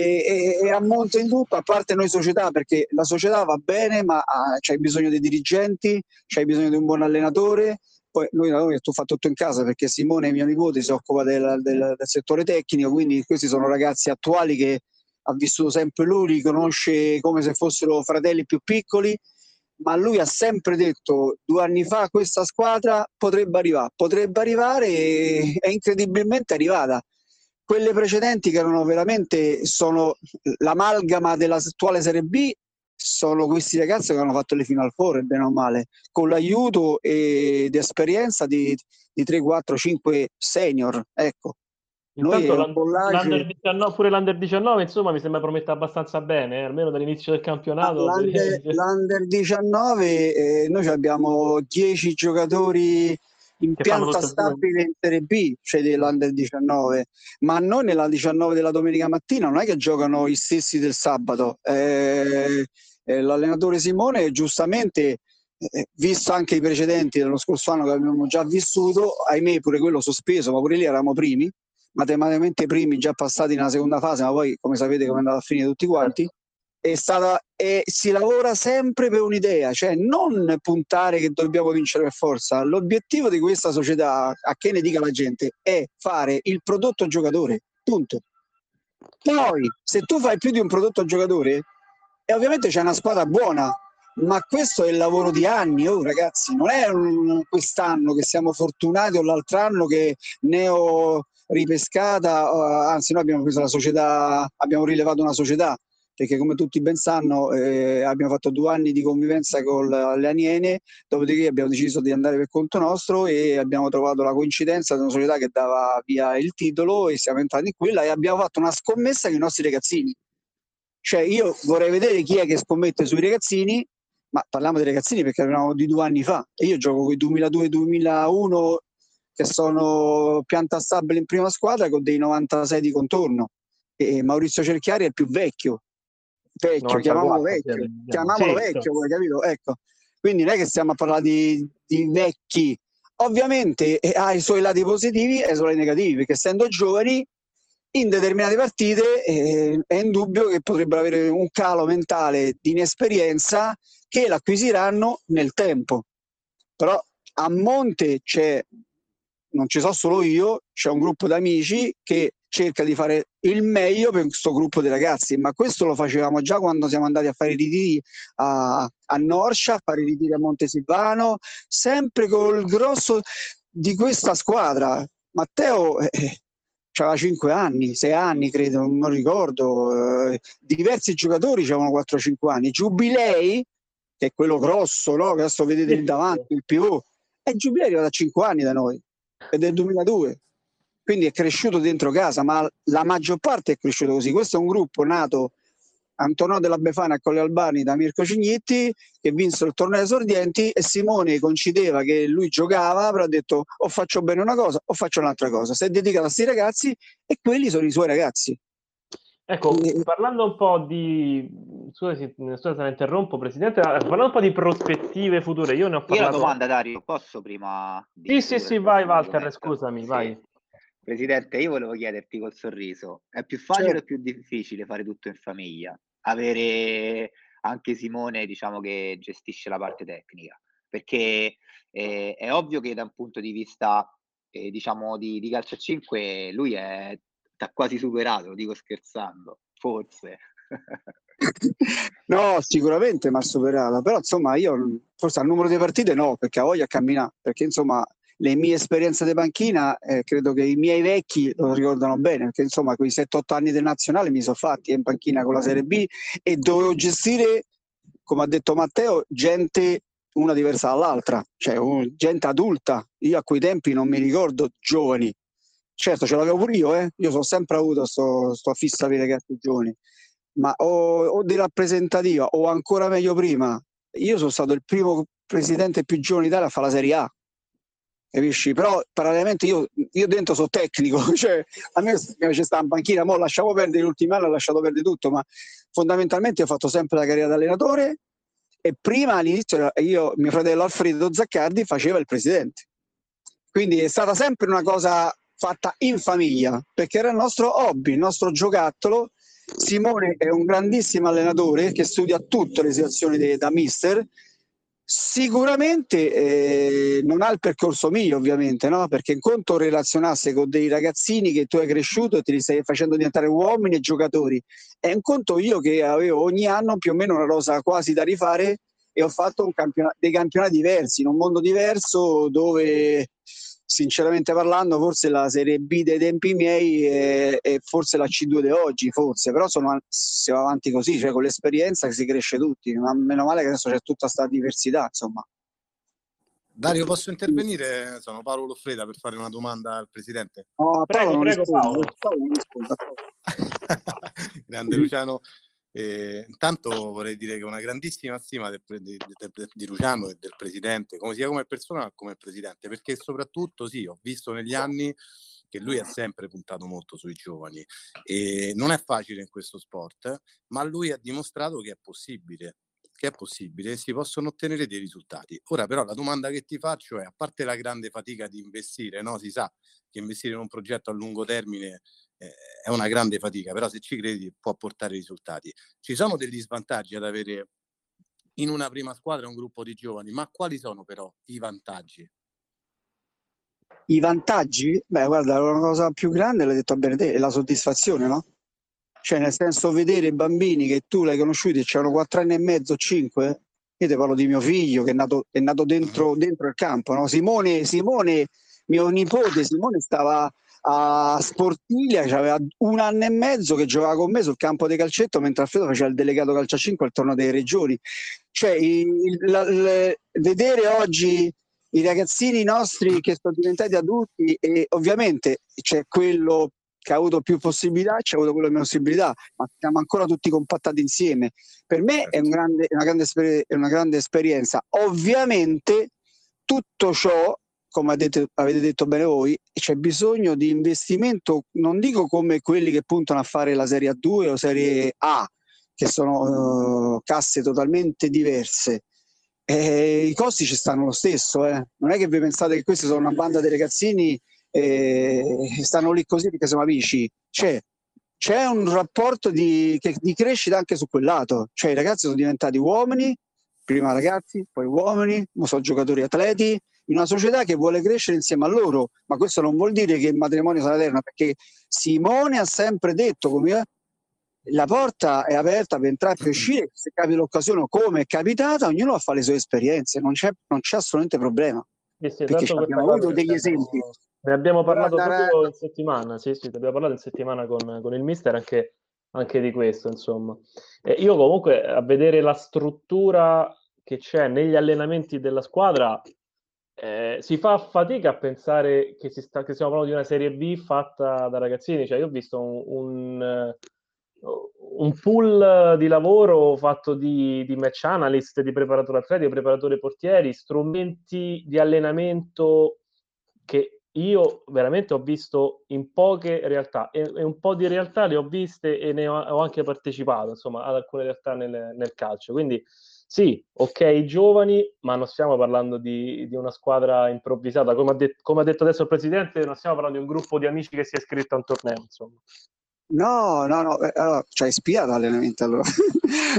e, e a monte in tutto, a parte noi società, perché la società va bene, ma ah, c'hai bisogno dei dirigenti, c'hai bisogno di un buon allenatore. Poi noi da noi ho fatto tutto in casa, perché Simone, mio nipote, si occupa del, del, del settore tecnico, quindi questi sono ragazzi attuali che ha vissuto sempre lui, li conosce come se fossero fratelli più piccoli, ma lui ha sempre detto due anni fa questa squadra potrebbe arrivare, potrebbe arrivare, e è incredibilmente arrivata. Quelle precedenti, che erano veramente, sono l'amalgama dell'attuale Serie B, sono questi ragazzi che hanno fatto le Final Four, bene o male, con l'aiuto e di esperienza di, di tre, quattro, cinque senior, ecco. Intanto l'under diciannove, pure l'under diciannove, insomma, mi sembra prometta abbastanza bene, eh, almeno dall'inizio del campionato. Ah, l'under, per... l'under diciannove, eh, noi abbiamo dieci giocatori in che pianta stabile in Serie B, cioè dell'under diciannove, ma noi nella diciannove della domenica mattina non è che giocano gli stessi del sabato. Eh, eh, l'allenatore Simone, giustamente, Eh, visto anche i precedenti dello scorso anno che abbiamo già vissuto, ahimè pure quello sospeso, ma pure lì eravamo primi, matematicamente primi, già passati nella seconda fase, ma poi come sapete come è andata a finire tutti quanti. È stata, è, si lavora sempre per un'idea, cioè non puntare che dobbiamo vincere per forza. L'obiettivo di questa società, a che ne dica la gente, è fare il prodotto giocatore, punto. Poi se tu fai più di un prodotto giocatore, e ovviamente c'è una squadra buona, ma questo è il lavoro di anni, oh ragazzi, non è un, quest'anno che siamo fortunati o l'altro anno che ne ho ripescata, uh, anzi noi abbiamo preso la società, abbiamo rilevato una società, perché come tutti ben sanno eh, abbiamo fatto due anni di convivenza con le Aniene, dopodiché abbiamo deciso di andare per conto nostro e abbiamo trovato la coincidenza di una società che dava via il titolo, e siamo entrati in quella e abbiamo fatto una scommessa con i nostri ragazzini, cioè io vorrei vedere chi è che scommette sui ragazzini, ma parliamo dei ragazzini perché parliamo di due anni fa e io gioco con i duemiladue duemilauno che sono pianta stabile in prima squadra con dei novantasei di contorno e Maurizio Cerchiari è il più vecchio vecchio, chiamiamolo vecchio chiamiamolo vecchio, capito? Ecco, quindi non è che stiamo a parlare di, di vecchi, ovviamente ha i suoi lati positivi e i suoi lati negativi perché essendo giovani in determinate partite eh, è indubbio che potrebbero avere un calo mentale di inesperienza che l'acquisiranno nel tempo. Però a monte c'è, non ci so solo io, c'è un gruppo di amici che cerca di fare il meglio per questo gruppo di ragazzi, ma questo lo facevamo già quando siamo andati a fare i ritiri a, a Norcia, a fare i ritiri a Montesilvano, sempre col grosso di questa squadra. Matteo... Eh, c'aveva cinque anni, sei anni credo, non ricordo, eh, diversi giocatori c'erano quattro cinque anni, Giubilei, che è quello grosso, no? Che adesso vedete lì davanti, il pivot, e Giubilei era da cinque anni da noi, è del duemiladue, quindi è cresciuto dentro casa, ma la maggior parte è cresciuto così. Questo è un gruppo nato Antonò della Befana a Colle Albani da Mirko Cignitti, che vinse il torneo esordienti e Simone coincideva che lui giocava, però ha detto o faccio bene una cosa o faccio un'altra cosa, si è dedicato a questi ragazzi e quelli sono i suoi ragazzi. Ecco, e... parlando un po' di scusa se la interrompo Presidente, parlando un po' di prospettive future, io ne ho parlato. Io ho una domanda, Dario, posso prima? Sì, sì, sì, vai Walter, scusami, sì. Vai Presidente, io volevo chiederti col sorriso, è più facile certo. o più difficile fare tutto in famiglia? Avere anche Simone, diciamo, che gestisce la parte tecnica, perché eh, è ovvio che da un punto di vista, eh, diciamo, di, di calcio a cinque, lui è t'ha quasi superato, lo dico scherzando, forse. No, sicuramente mi ha superato, però insomma io forse al numero di partite no, perché ho voglia a camminare, perché insomma... le mie esperienze di panchina eh, credo che i miei vecchi lo ricordano bene, perché insomma quei sette otto anni del nazionale mi sono fatti in panchina con la Serie B e dovevo gestire, come ha detto Matteo, gente una diversa dall'altra, cioè un, gente adulta. Io a quei tempi non mi ricordo giovani, certo ce l'avevo pure io, eh. Io sono sempre avuto sto, sto fissa per i ragazzi giovani, ma o, o di rappresentativa o ancora meglio prima, io sono stato il primo presidente più giovane d'Italia a fare la Serie A. Capisci? Però parallelamente io, io dentro sono tecnico, cioè a me c'è stata in panchina, mo lasciamo perdere gli ultimi anni, ho lasciato perdere tutto, ma fondamentalmente ho fatto sempre la carriera da allenatore e prima all'inizio io, mio fratello Alfredo Zaccardi faceva il presidente, quindi è stata sempre una cosa fatta in famiglia perché era il nostro hobby, il nostro giocattolo. Simone è un grandissimo allenatore che studia tutte le situazioni de, da mister. Sicuramente eh, non ha il percorso mio, ovviamente, no? Perché in conto relazionasse con dei ragazzini che tu hai cresciuto e ti li stai facendo diventare uomini e giocatori, è un conto io che avevo ogni anno più o meno una rosa quasi da rifare e ho fatto un campion- dei campionati diversi in un mondo diverso dove sinceramente parlando forse la Serie B dei tempi miei è, è forse la C due di oggi forse, però sono, si va avanti così, cioè con l'esperienza si cresce tutti, ma meno male che adesso c'è tutta questa diversità, insomma. Dario, posso intervenire? Sono Paolo Loffreda per fare una domanda al Presidente. No, prego, prego Paolo. Grande Luciano. Eh, intanto vorrei dire che ho una grandissima stima del, di, di, di Luciano e del Presidente, come sia come persona ma come Presidente, perché soprattutto sì, ho visto negli anni che lui ha sempre puntato molto sui giovani e non è facile in questo sport, ma lui ha dimostrato che è possibile, che è possibile, si possono ottenere dei risultati. Ora però la domanda che ti faccio è, a parte la grande fatica di investire, no? Si sa che investire in un progetto a lungo termine è una grande fatica, però se ci credi può portare risultati. Ci sono degli svantaggi ad avere in una prima squadra un gruppo di giovani, ma quali sono però i vantaggi? I vantaggi? Beh, guarda, una cosa più grande, l'hai detto bene te, è la soddisfazione, no? Cioè nel senso vedere i bambini che tu l'hai conosciuti, c'erano quattro anni e mezzo, cinque, io ti parlo di mio figlio che è nato, è nato dentro, dentro il campo, no? Simone, Simone, mio nipote, Simone stava... a Sportiglia, c'aveva un anno e mezzo che giocava con me sul campo di calcetto mentre Alfredo faceva il delegato calcio a cinque al torneo delle regioni. Cioè il, la, le, vedere oggi i ragazzini nostri che sono diventati adulti, e ovviamente c'è quello che ha avuto più possibilità e ci ha avuto quello meno possibilità, ma siamo ancora tutti compattati insieme. Per me certo. è, un grande, è, una grande esper- è una grande esperienza. Ovviamente tutto ciò, come avete, avete detto bene voi, c'è bisogno di investimento, non dico come quelli che puntano a fare la Serie A due o Serie A, che sono uh, casse totalmente diverse. Eh, I costi ci stanno lo stesso, eh. Non è che voi pensate che questi sono una banda di ragazzini e eh, stanno lì così perché sono amici. C'è, c'è un rapporto di, che, di crescita anche su quel lato, cioè i ragazzi sono diventati uomini, prima ragazzi, poi uomini, sono giocatori atleti, in una società che vuole crescere insieme a loro, ma questo non vuol dire che il matrimonio sarà eterno, perché Simone ha sempre detto, come la porta è aperta per entrare e uscire, se capita l'occasione o come è capitata, ognuno va a fare le sue esperienze, non c'è, non c'è assolutamente problema, sì, sì, perché abbiamo avuto degli esempi. Ne abbiamo parlato Guardare... proprio in settimana, sì sì, ne abbiamo parlato in settimana con, con il mister anche, anche di questo, insomma. E io comunque a vedere la struttura che c'è negli allenamenti della squadra, Eh, si fa fatica a pensare che, si sta, che stiamo parlando di una Serie B fatta da ragazzini, cioè io ho visto un, un, un pool di lavoro fatto di, di match analyst, di preparatore atletico, preparatore portieri, strumenti di allenamento che io veramente ho visto in poche realtà, e, e un po' di realtà le ho viste e ne ho, ho anche partecipato, insomma, ad alcune realtà nel, nel calcio, quindi sì, ok, giovani, ma non stiamo parlando di, di una squadra improvvisata, come ha, de- come ha detto adesso il presidente, non stiamo parlando di un gruppo di amici che si è iscritto a un torneo, insomma. No, no, no, allora, ci cioè, hai spiato l'allenamento allora.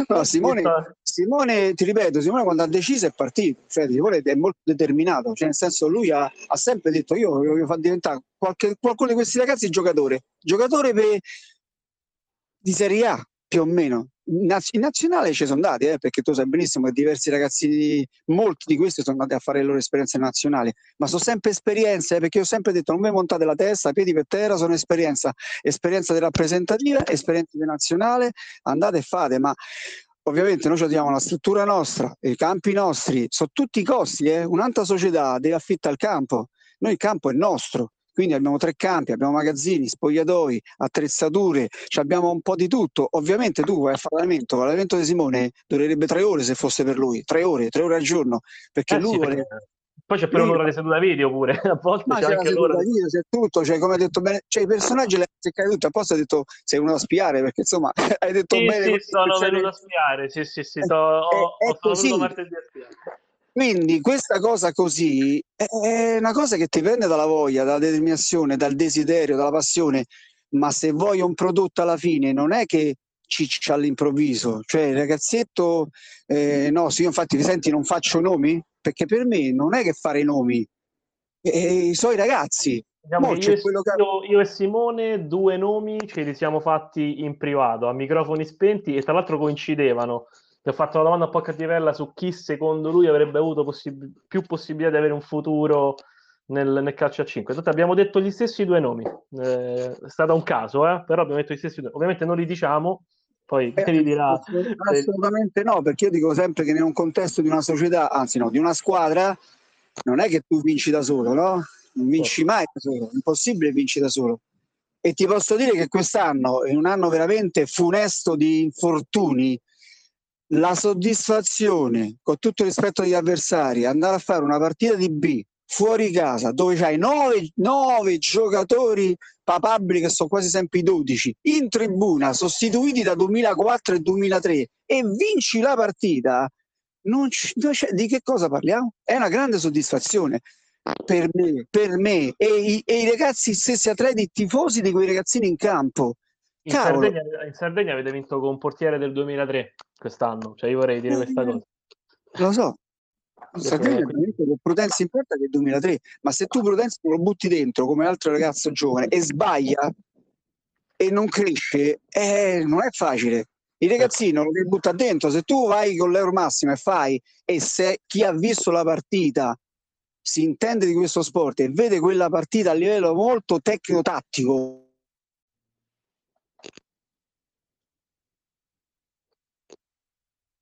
No, Simone, Simone, ti ripeto, Simone quando ha deciso è partito, cioè Simone è molto determinato, cioè nel senso lui ha, ha sempre detto io voglio far diventare qualche, qualcuno di questi ragazzi giocatore, giocatore per, di Serie A più o meno. In nazionale ci sono andati, eh, perché tu sai benissimo che diversi ragazzini, molti di questi sono andati a fare le loro esperienze nazionali, ma sono sempre esperienze, eh, perché io ho sempre detto non mi montate la testa, piedi per terra, sono esperienza, esperienza di rappresentativa, esperienza di nazionale, andate e fate, ma ovviamente noi abbiamo la struttura nostra, i campi nostri, sono tutti i costi, eh. Un'altra società deve affittare il campo, noi il campo è nostro. Quindi abbiamo tre campi, abbiamo magazzini, spogliatoi, attrezzature, abbiamo un po' di tutto. Ovviamente tu vai a fare l'allenamento, l'allenamento di Simone durerebbe tre ore se fosse per lui, tre ore, tre ore al giorno. Perché eh lui sì, vuole... perché... Poi c'è per lui... un'ora di seduta video pure, a volte no, c'è, c'è anche l'ora di video, c'è tutto, cioè come ha detto bene, cioè i personaggi l'hai seccato tutto, apposta hai detto sei uno a spiare, perché insomma hai detto sì, bene... Sì, sono venuto a spiare, sì sì sì, è, ho, è, ho sono martedì a spiare. Quindi questa cosa così è una cosa che ti prende dalla voglia, dalla determinazione, dal desiderio, dalla passione, ma se voglio un prodotto alla fine non è che ciccia all'improvviso, cioè il ragazzetto, eh, no, se io infatti vi senti non faccio nomi, perché per me non è che fare i nomi, e, e so i ragazzi. Diciamo che io, e, quello che... io, io e Simone due nomi ce li siamo fatti in privato, a microfoni spenti, e tra l'altro coincidevano. Ho fatto una domanda un po' cattivella su chi secondo lui avrebbe avuto possib- più possibilità di avere un futuro nel, nel calcio a cinque. Tanto abbiamo detto gli stessi due nomi, eh, è stato un caso, eh? Però abbiamo detto gli stessi due. Ovviamente non li diciamo, poi eh, te li dirà. Assolutamente no, perché io dico sempre che in un contesto di una società, anzi no, di una squadra, non è che tu vinci da solo, no? Non vinci mai da solo, è impossibile vinci da solo. E ti posso dire che quest'anno è un anno veramente funesto di infortuni. La soddisfazione, con tutto il rispetto agli avversari, andare a fare una partita di B fuori casa dove c'hai nove giocatori papabili che sono quasi sempre i dodici in tribuna, sostituiti da duemilaquattro e duemilatre, e vinci la partita, non c- non c- di che cosa parliamo? È una grande soddisfazione per me, per me e i, e i ragazzi stessi atleti tifosi di quei ragazzini in campo. In Sardegna, in Sardegna avete vinto con un portiere del duemilatre quest'anno, cioè io vorrei dire questa cosa. Lo so, in Sardegna avete vinto con Prudenzio in porta del duemilatre, ma se tu Prudenzio lo butti dentro come altro ragazzo giovane e sbaglia e non cresce, eh, non è facile. Il ragazzino lo butta dentro, se tu vai con l'Eur Massimo e fai, e se chi ha visto la partita si intende di questo sport e vede quella partita a livello molto tecnico-tattico,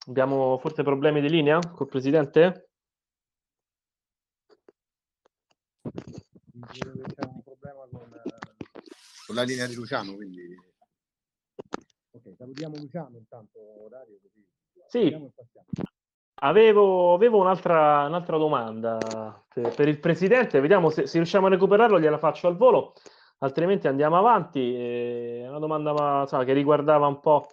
abbiamo forse problemi di linea col presidente? Abbiamo un problema con con la linea di Luciano, quindi okay, salutiamo Luciano intanto, Dario, così. Sì, avevo, avevo un'altra, un'altra domanda per il presidente, vediamo se, se riusciamo a recuperarlo, gliela faccio al volo, altrimenti andiamo avanti. È una domanda, insomma, che riguardava un po'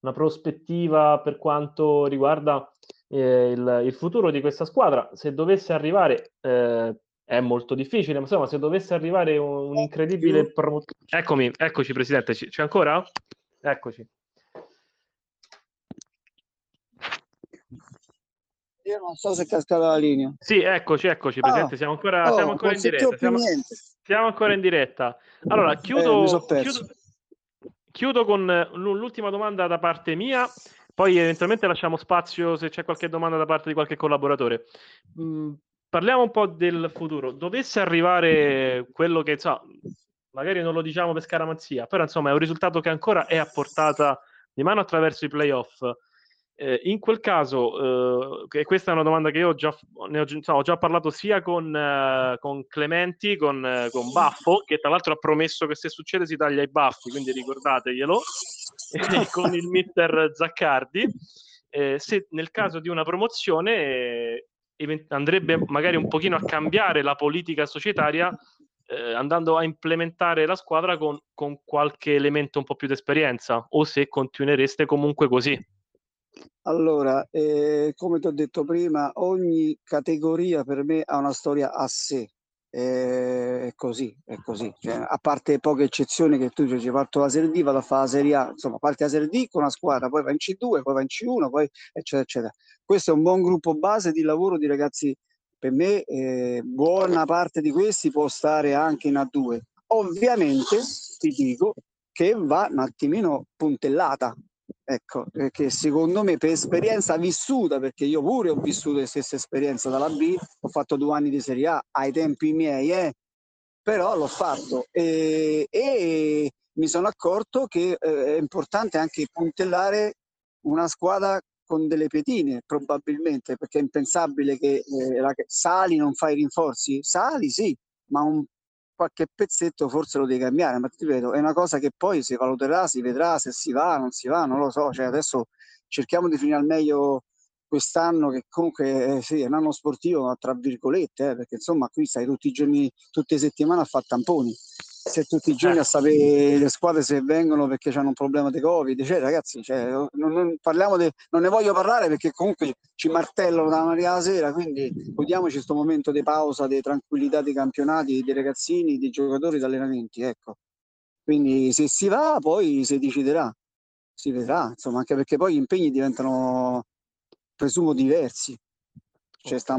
una prospettiva per quanto riguarda eh, il, il futuro di questa squadra, se dovesse arrivare eh, è molto difficile, ma insomma, se dovesse arrivare un, un incredibile prom- eccomi, eccoci presidente, c- c'è ancora? Eccoci. Io non so se è cascata la linea. Sì, eccoci, eccoci presidente, ah, siamo ancora, oh, siamo ancora in diretta. Siamo, siamo ancora in diretta. Allora, chiudo, eh, chiudo, chiudo con l'ultima domanda da parte mia. Poi eventualmente lasciamo spazio se c'è qualche domanda da parte di qualche collaboratore. Mm. Parliamo un po' del futuro. Dovesse arrivare quello che, so, magari non lo diciamo per scaramanzia, però insomma è un risultato che ancora è a portata di mano attraverso i playoff. Eh, in quel caso, eh, questa è una domanda che io già, ne ho, insomma, ho già parlato sia con, eh, con Clementi, con, eh, con Baffo, che tra l'altro ha promesso che se succede si taglia i baffi, quindi ricordateglielo, e con il mister Zaccardi. Eh, se nel caso di una promozione... Eh, andrebbe magari un pochino a cambiare la politica societaria, eh, andando a implementare la squadra con, con qualche elemento un po' più di esperienza, o se continuereste comunque così. Allora, eh, come ti ho detto prima, ogni categoria per me ha una storia a sé, eh, è così, è così, cioè, a parte poche eccezioni che tu dici, parto la Serie D, vado a fare la Serie A, insomma parti la Serie D con una squadra, poi va in C due, poi va in C uno, poi eccetera eccetera. Questo è un buon gruppo base di lavoro di ragazzi, per me eh, buona parte di questi può stare anche in A due. Ovviamente ti dico che va un attimino puntellata, ecco, perché secondo me per esperienza vissuta, perché io pure ho vissuto le stesse esperienze dalla B, ho fatto due anni di Serie A ai tempi miei, eh, però l'ho fatto e, e mi sono accorto che eh, è importante anche puntellare una squadra con delle pietine, probabilmente, perché è impensabile che eh, la, sali non fai rinforzi, sali sì, ma un qualche pezzetto forse lo devi cambiare, ma ti ripeto, è una cosa che poi si valuterà, si vedrà se si va, non si va, non lo so, cioè adesso cerchiamo di finire al meglio quest'anno, che comunque eh, sì, è un anno sportivo, ma tra virgolette, eh, perché insomma qui stai tutti i giorni, tutte le settimane a fare tamponi, se tutti i giorni a sapere le squadre se vengono perché hanno un problema di Covid, cioè ragazzi, cioè, non, non parliamo de, non ne voglio parlare perché comunque ci martellano da mattina alla sera, quindi godiamoci questo momento di pausa, di tranquillità dei campionati, dei ragazzini, dei giocatori, di allenamenti, ecco. Quindi se si va poi si deciderà, si vedrà, insomma, anche perché poi gli impegni diventano, presumo, diversi. C'è sta,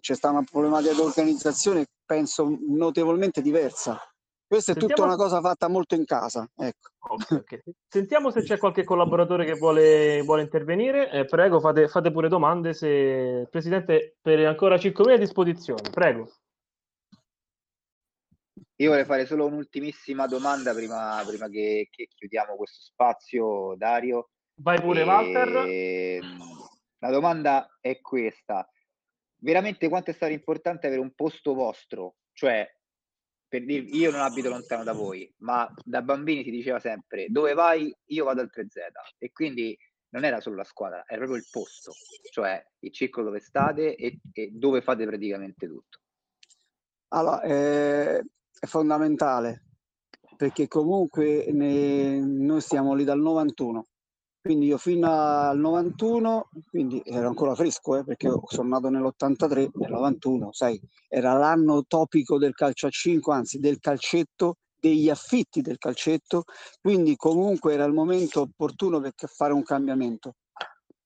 c'è sta una problematica di organizzazione, penso, notevolmente diversa. Questa è Sentiamo... tutta una cosa fatta molto in casa, ecco. Okay, okay. Sentiamo se c'è qualche collaboratore che vuole, vuole intervenire. Eh, prego, fate, fate pure domande, se presidente, per ancora cinque minuti a disposizione. Prego. Io vorrei fare solo un'ultimissima domanda prima, prima che, che chiudiamo questo spazio, Dario. Vai pure, e... Walter. La domanda è questa. Veramente quanto è stato importante avere un posto vostro? Cioè, per dirvi, io non abito lontano da voi, ma da bambini si diceva sempre dove vai io vado al tre zeta, e quindi non era solo la squadra, era proprio il posto, cioè il circolo dove state e, e dove fate praticamente tutto. Allora, eh, è fondamentale, perché comunque ne, noi stiamo lì dal novantuno, quindi io fino al novantuno, quindi ero ancora fresco, eh, perché sono nato nell'ottantatré, nel novantuno, sai, era l'anno topico del calcio a cinque, anzi del calcetto, degli affitti del calcetto, quindi comunque era il momento opportuno per fare un cambiamento.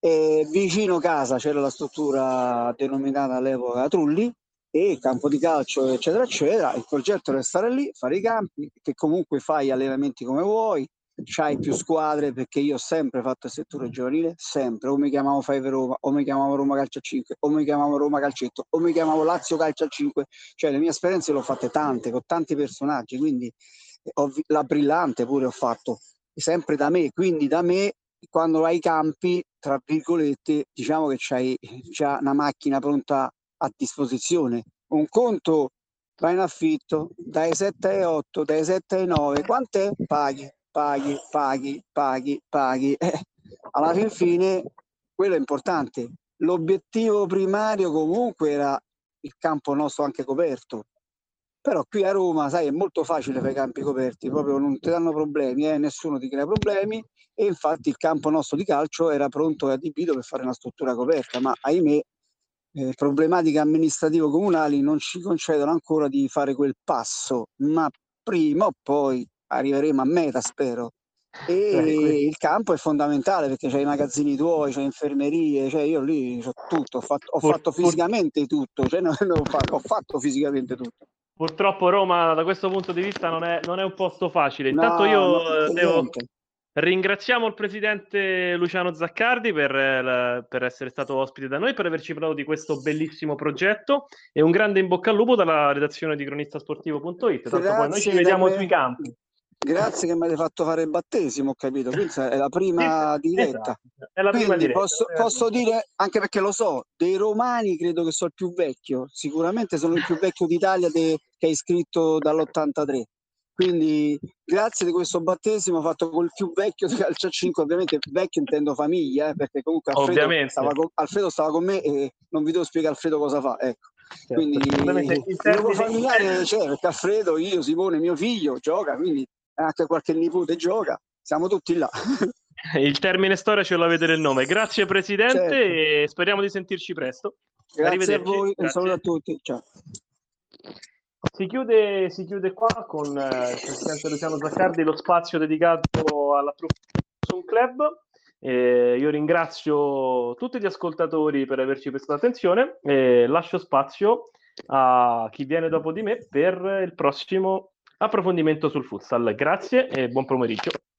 E vicino casa c'era la struttura denominata all'epoca Trulli, e campo di calcio eccetera eccetera, il progetto era stare lì, fare i campi, che comunque fai allenamenti come vuoi, c'hai più squadre, perché io ho sempre fatto il settore giovanile, sempre, o mi chiamavo Five Roma, o mi chiamavo Roma Calcio a cinque, o mi chiamavo Roma Calcetto, o mi chiamavo Lazio Calcio a cinque, cioè le mie esperienze le ho fatte tante, con tanti personaggi, quindi ho, la brillante pure ho fatto, sempre da me, quindi da me quando vai ai campi, tra virgolette, diciamo che c'hai già una macchina pronta a disposizione, un conto va in affitto, dai sette e otto, dai sette e nove, quant'è? Paghi, paghi, paghi, paghi, paghi. Eh, alla fin fine, quello è importante. L'obiettivo primario comunque era il campo nostro anche coperto. Però qui a Roma, sai, è molto facile fare i campi coperti, proprio non ti danno problemi, eh? Nessuno ti crea problemi, e infatti il campo nostro di calcio era pronto e adibito per fare una struttura coperta, ma ahimè eh, problematiche amministrativo comunali non ci concedono ancora di fare quel passo, ma prima o poi arriveremo a meta, spero. E eh, il campo è fondamentale perché c'è i magazzini tuoi, c'è infermerie, cioè io lì c'ho tutto, ho fatto, ho fatto fisicamente tutto, cioè, no, no, ho, fatto, ho fatto fisicamente tutto. Purtroppo Roma da questo punto di vista non è, non è un posto facile. Intanto no, io devo... ringraziamo il presidente Luciano Zaccardi per, per essere stato ospite da noi, per averci parlato di questo bellissimo progetto, e un grande in bocca al lupo dalla redazione di cronistasportivo punto it. Tanto poi noi ci vediamo sui campi. Grazie che mi avete fatto fare il battesimo, ho capito, questa è la prima diretta. È la prima diretta. Posso, posso dire, anche perché lo so, dei romani credo che sono il più vecchio, sicuramente sono il più vecchio d'Italia de, che è iscritto dall'ottantatré, quindi grazie di questo battesimo fatto col più vecchio di Calcio a cinque, ovviamente vecchio intendo famiglia, eh, perché comunque Alfredo stava, con, Alfredo stava con me e non vi devo spiegare Alfredo cosa fa, ecco. Certo. Quindi il gruppo familiare c'è, perché Alfredo, io, Simone, mio figlio gioca, quindi anche qualche nipote gioca, siamo tutti là. Il termine storia ce l'avete nel nome. Grazie presidente, certo. E speriamo di sentirci presto. Grazie a voi, un saluto a tutti, ciao. Si chiude, si chiude qua con il eh, presidente Luciano Zaccardi lo spazio dedicato alla Sun Club. Eh, io ringrazio tutti gli ascoltatori per averci prestato attenzione e lascio spazio a chi viene dopo di me per il prossimo approfondimento sul futsal. Grazie e buon pomeriggio.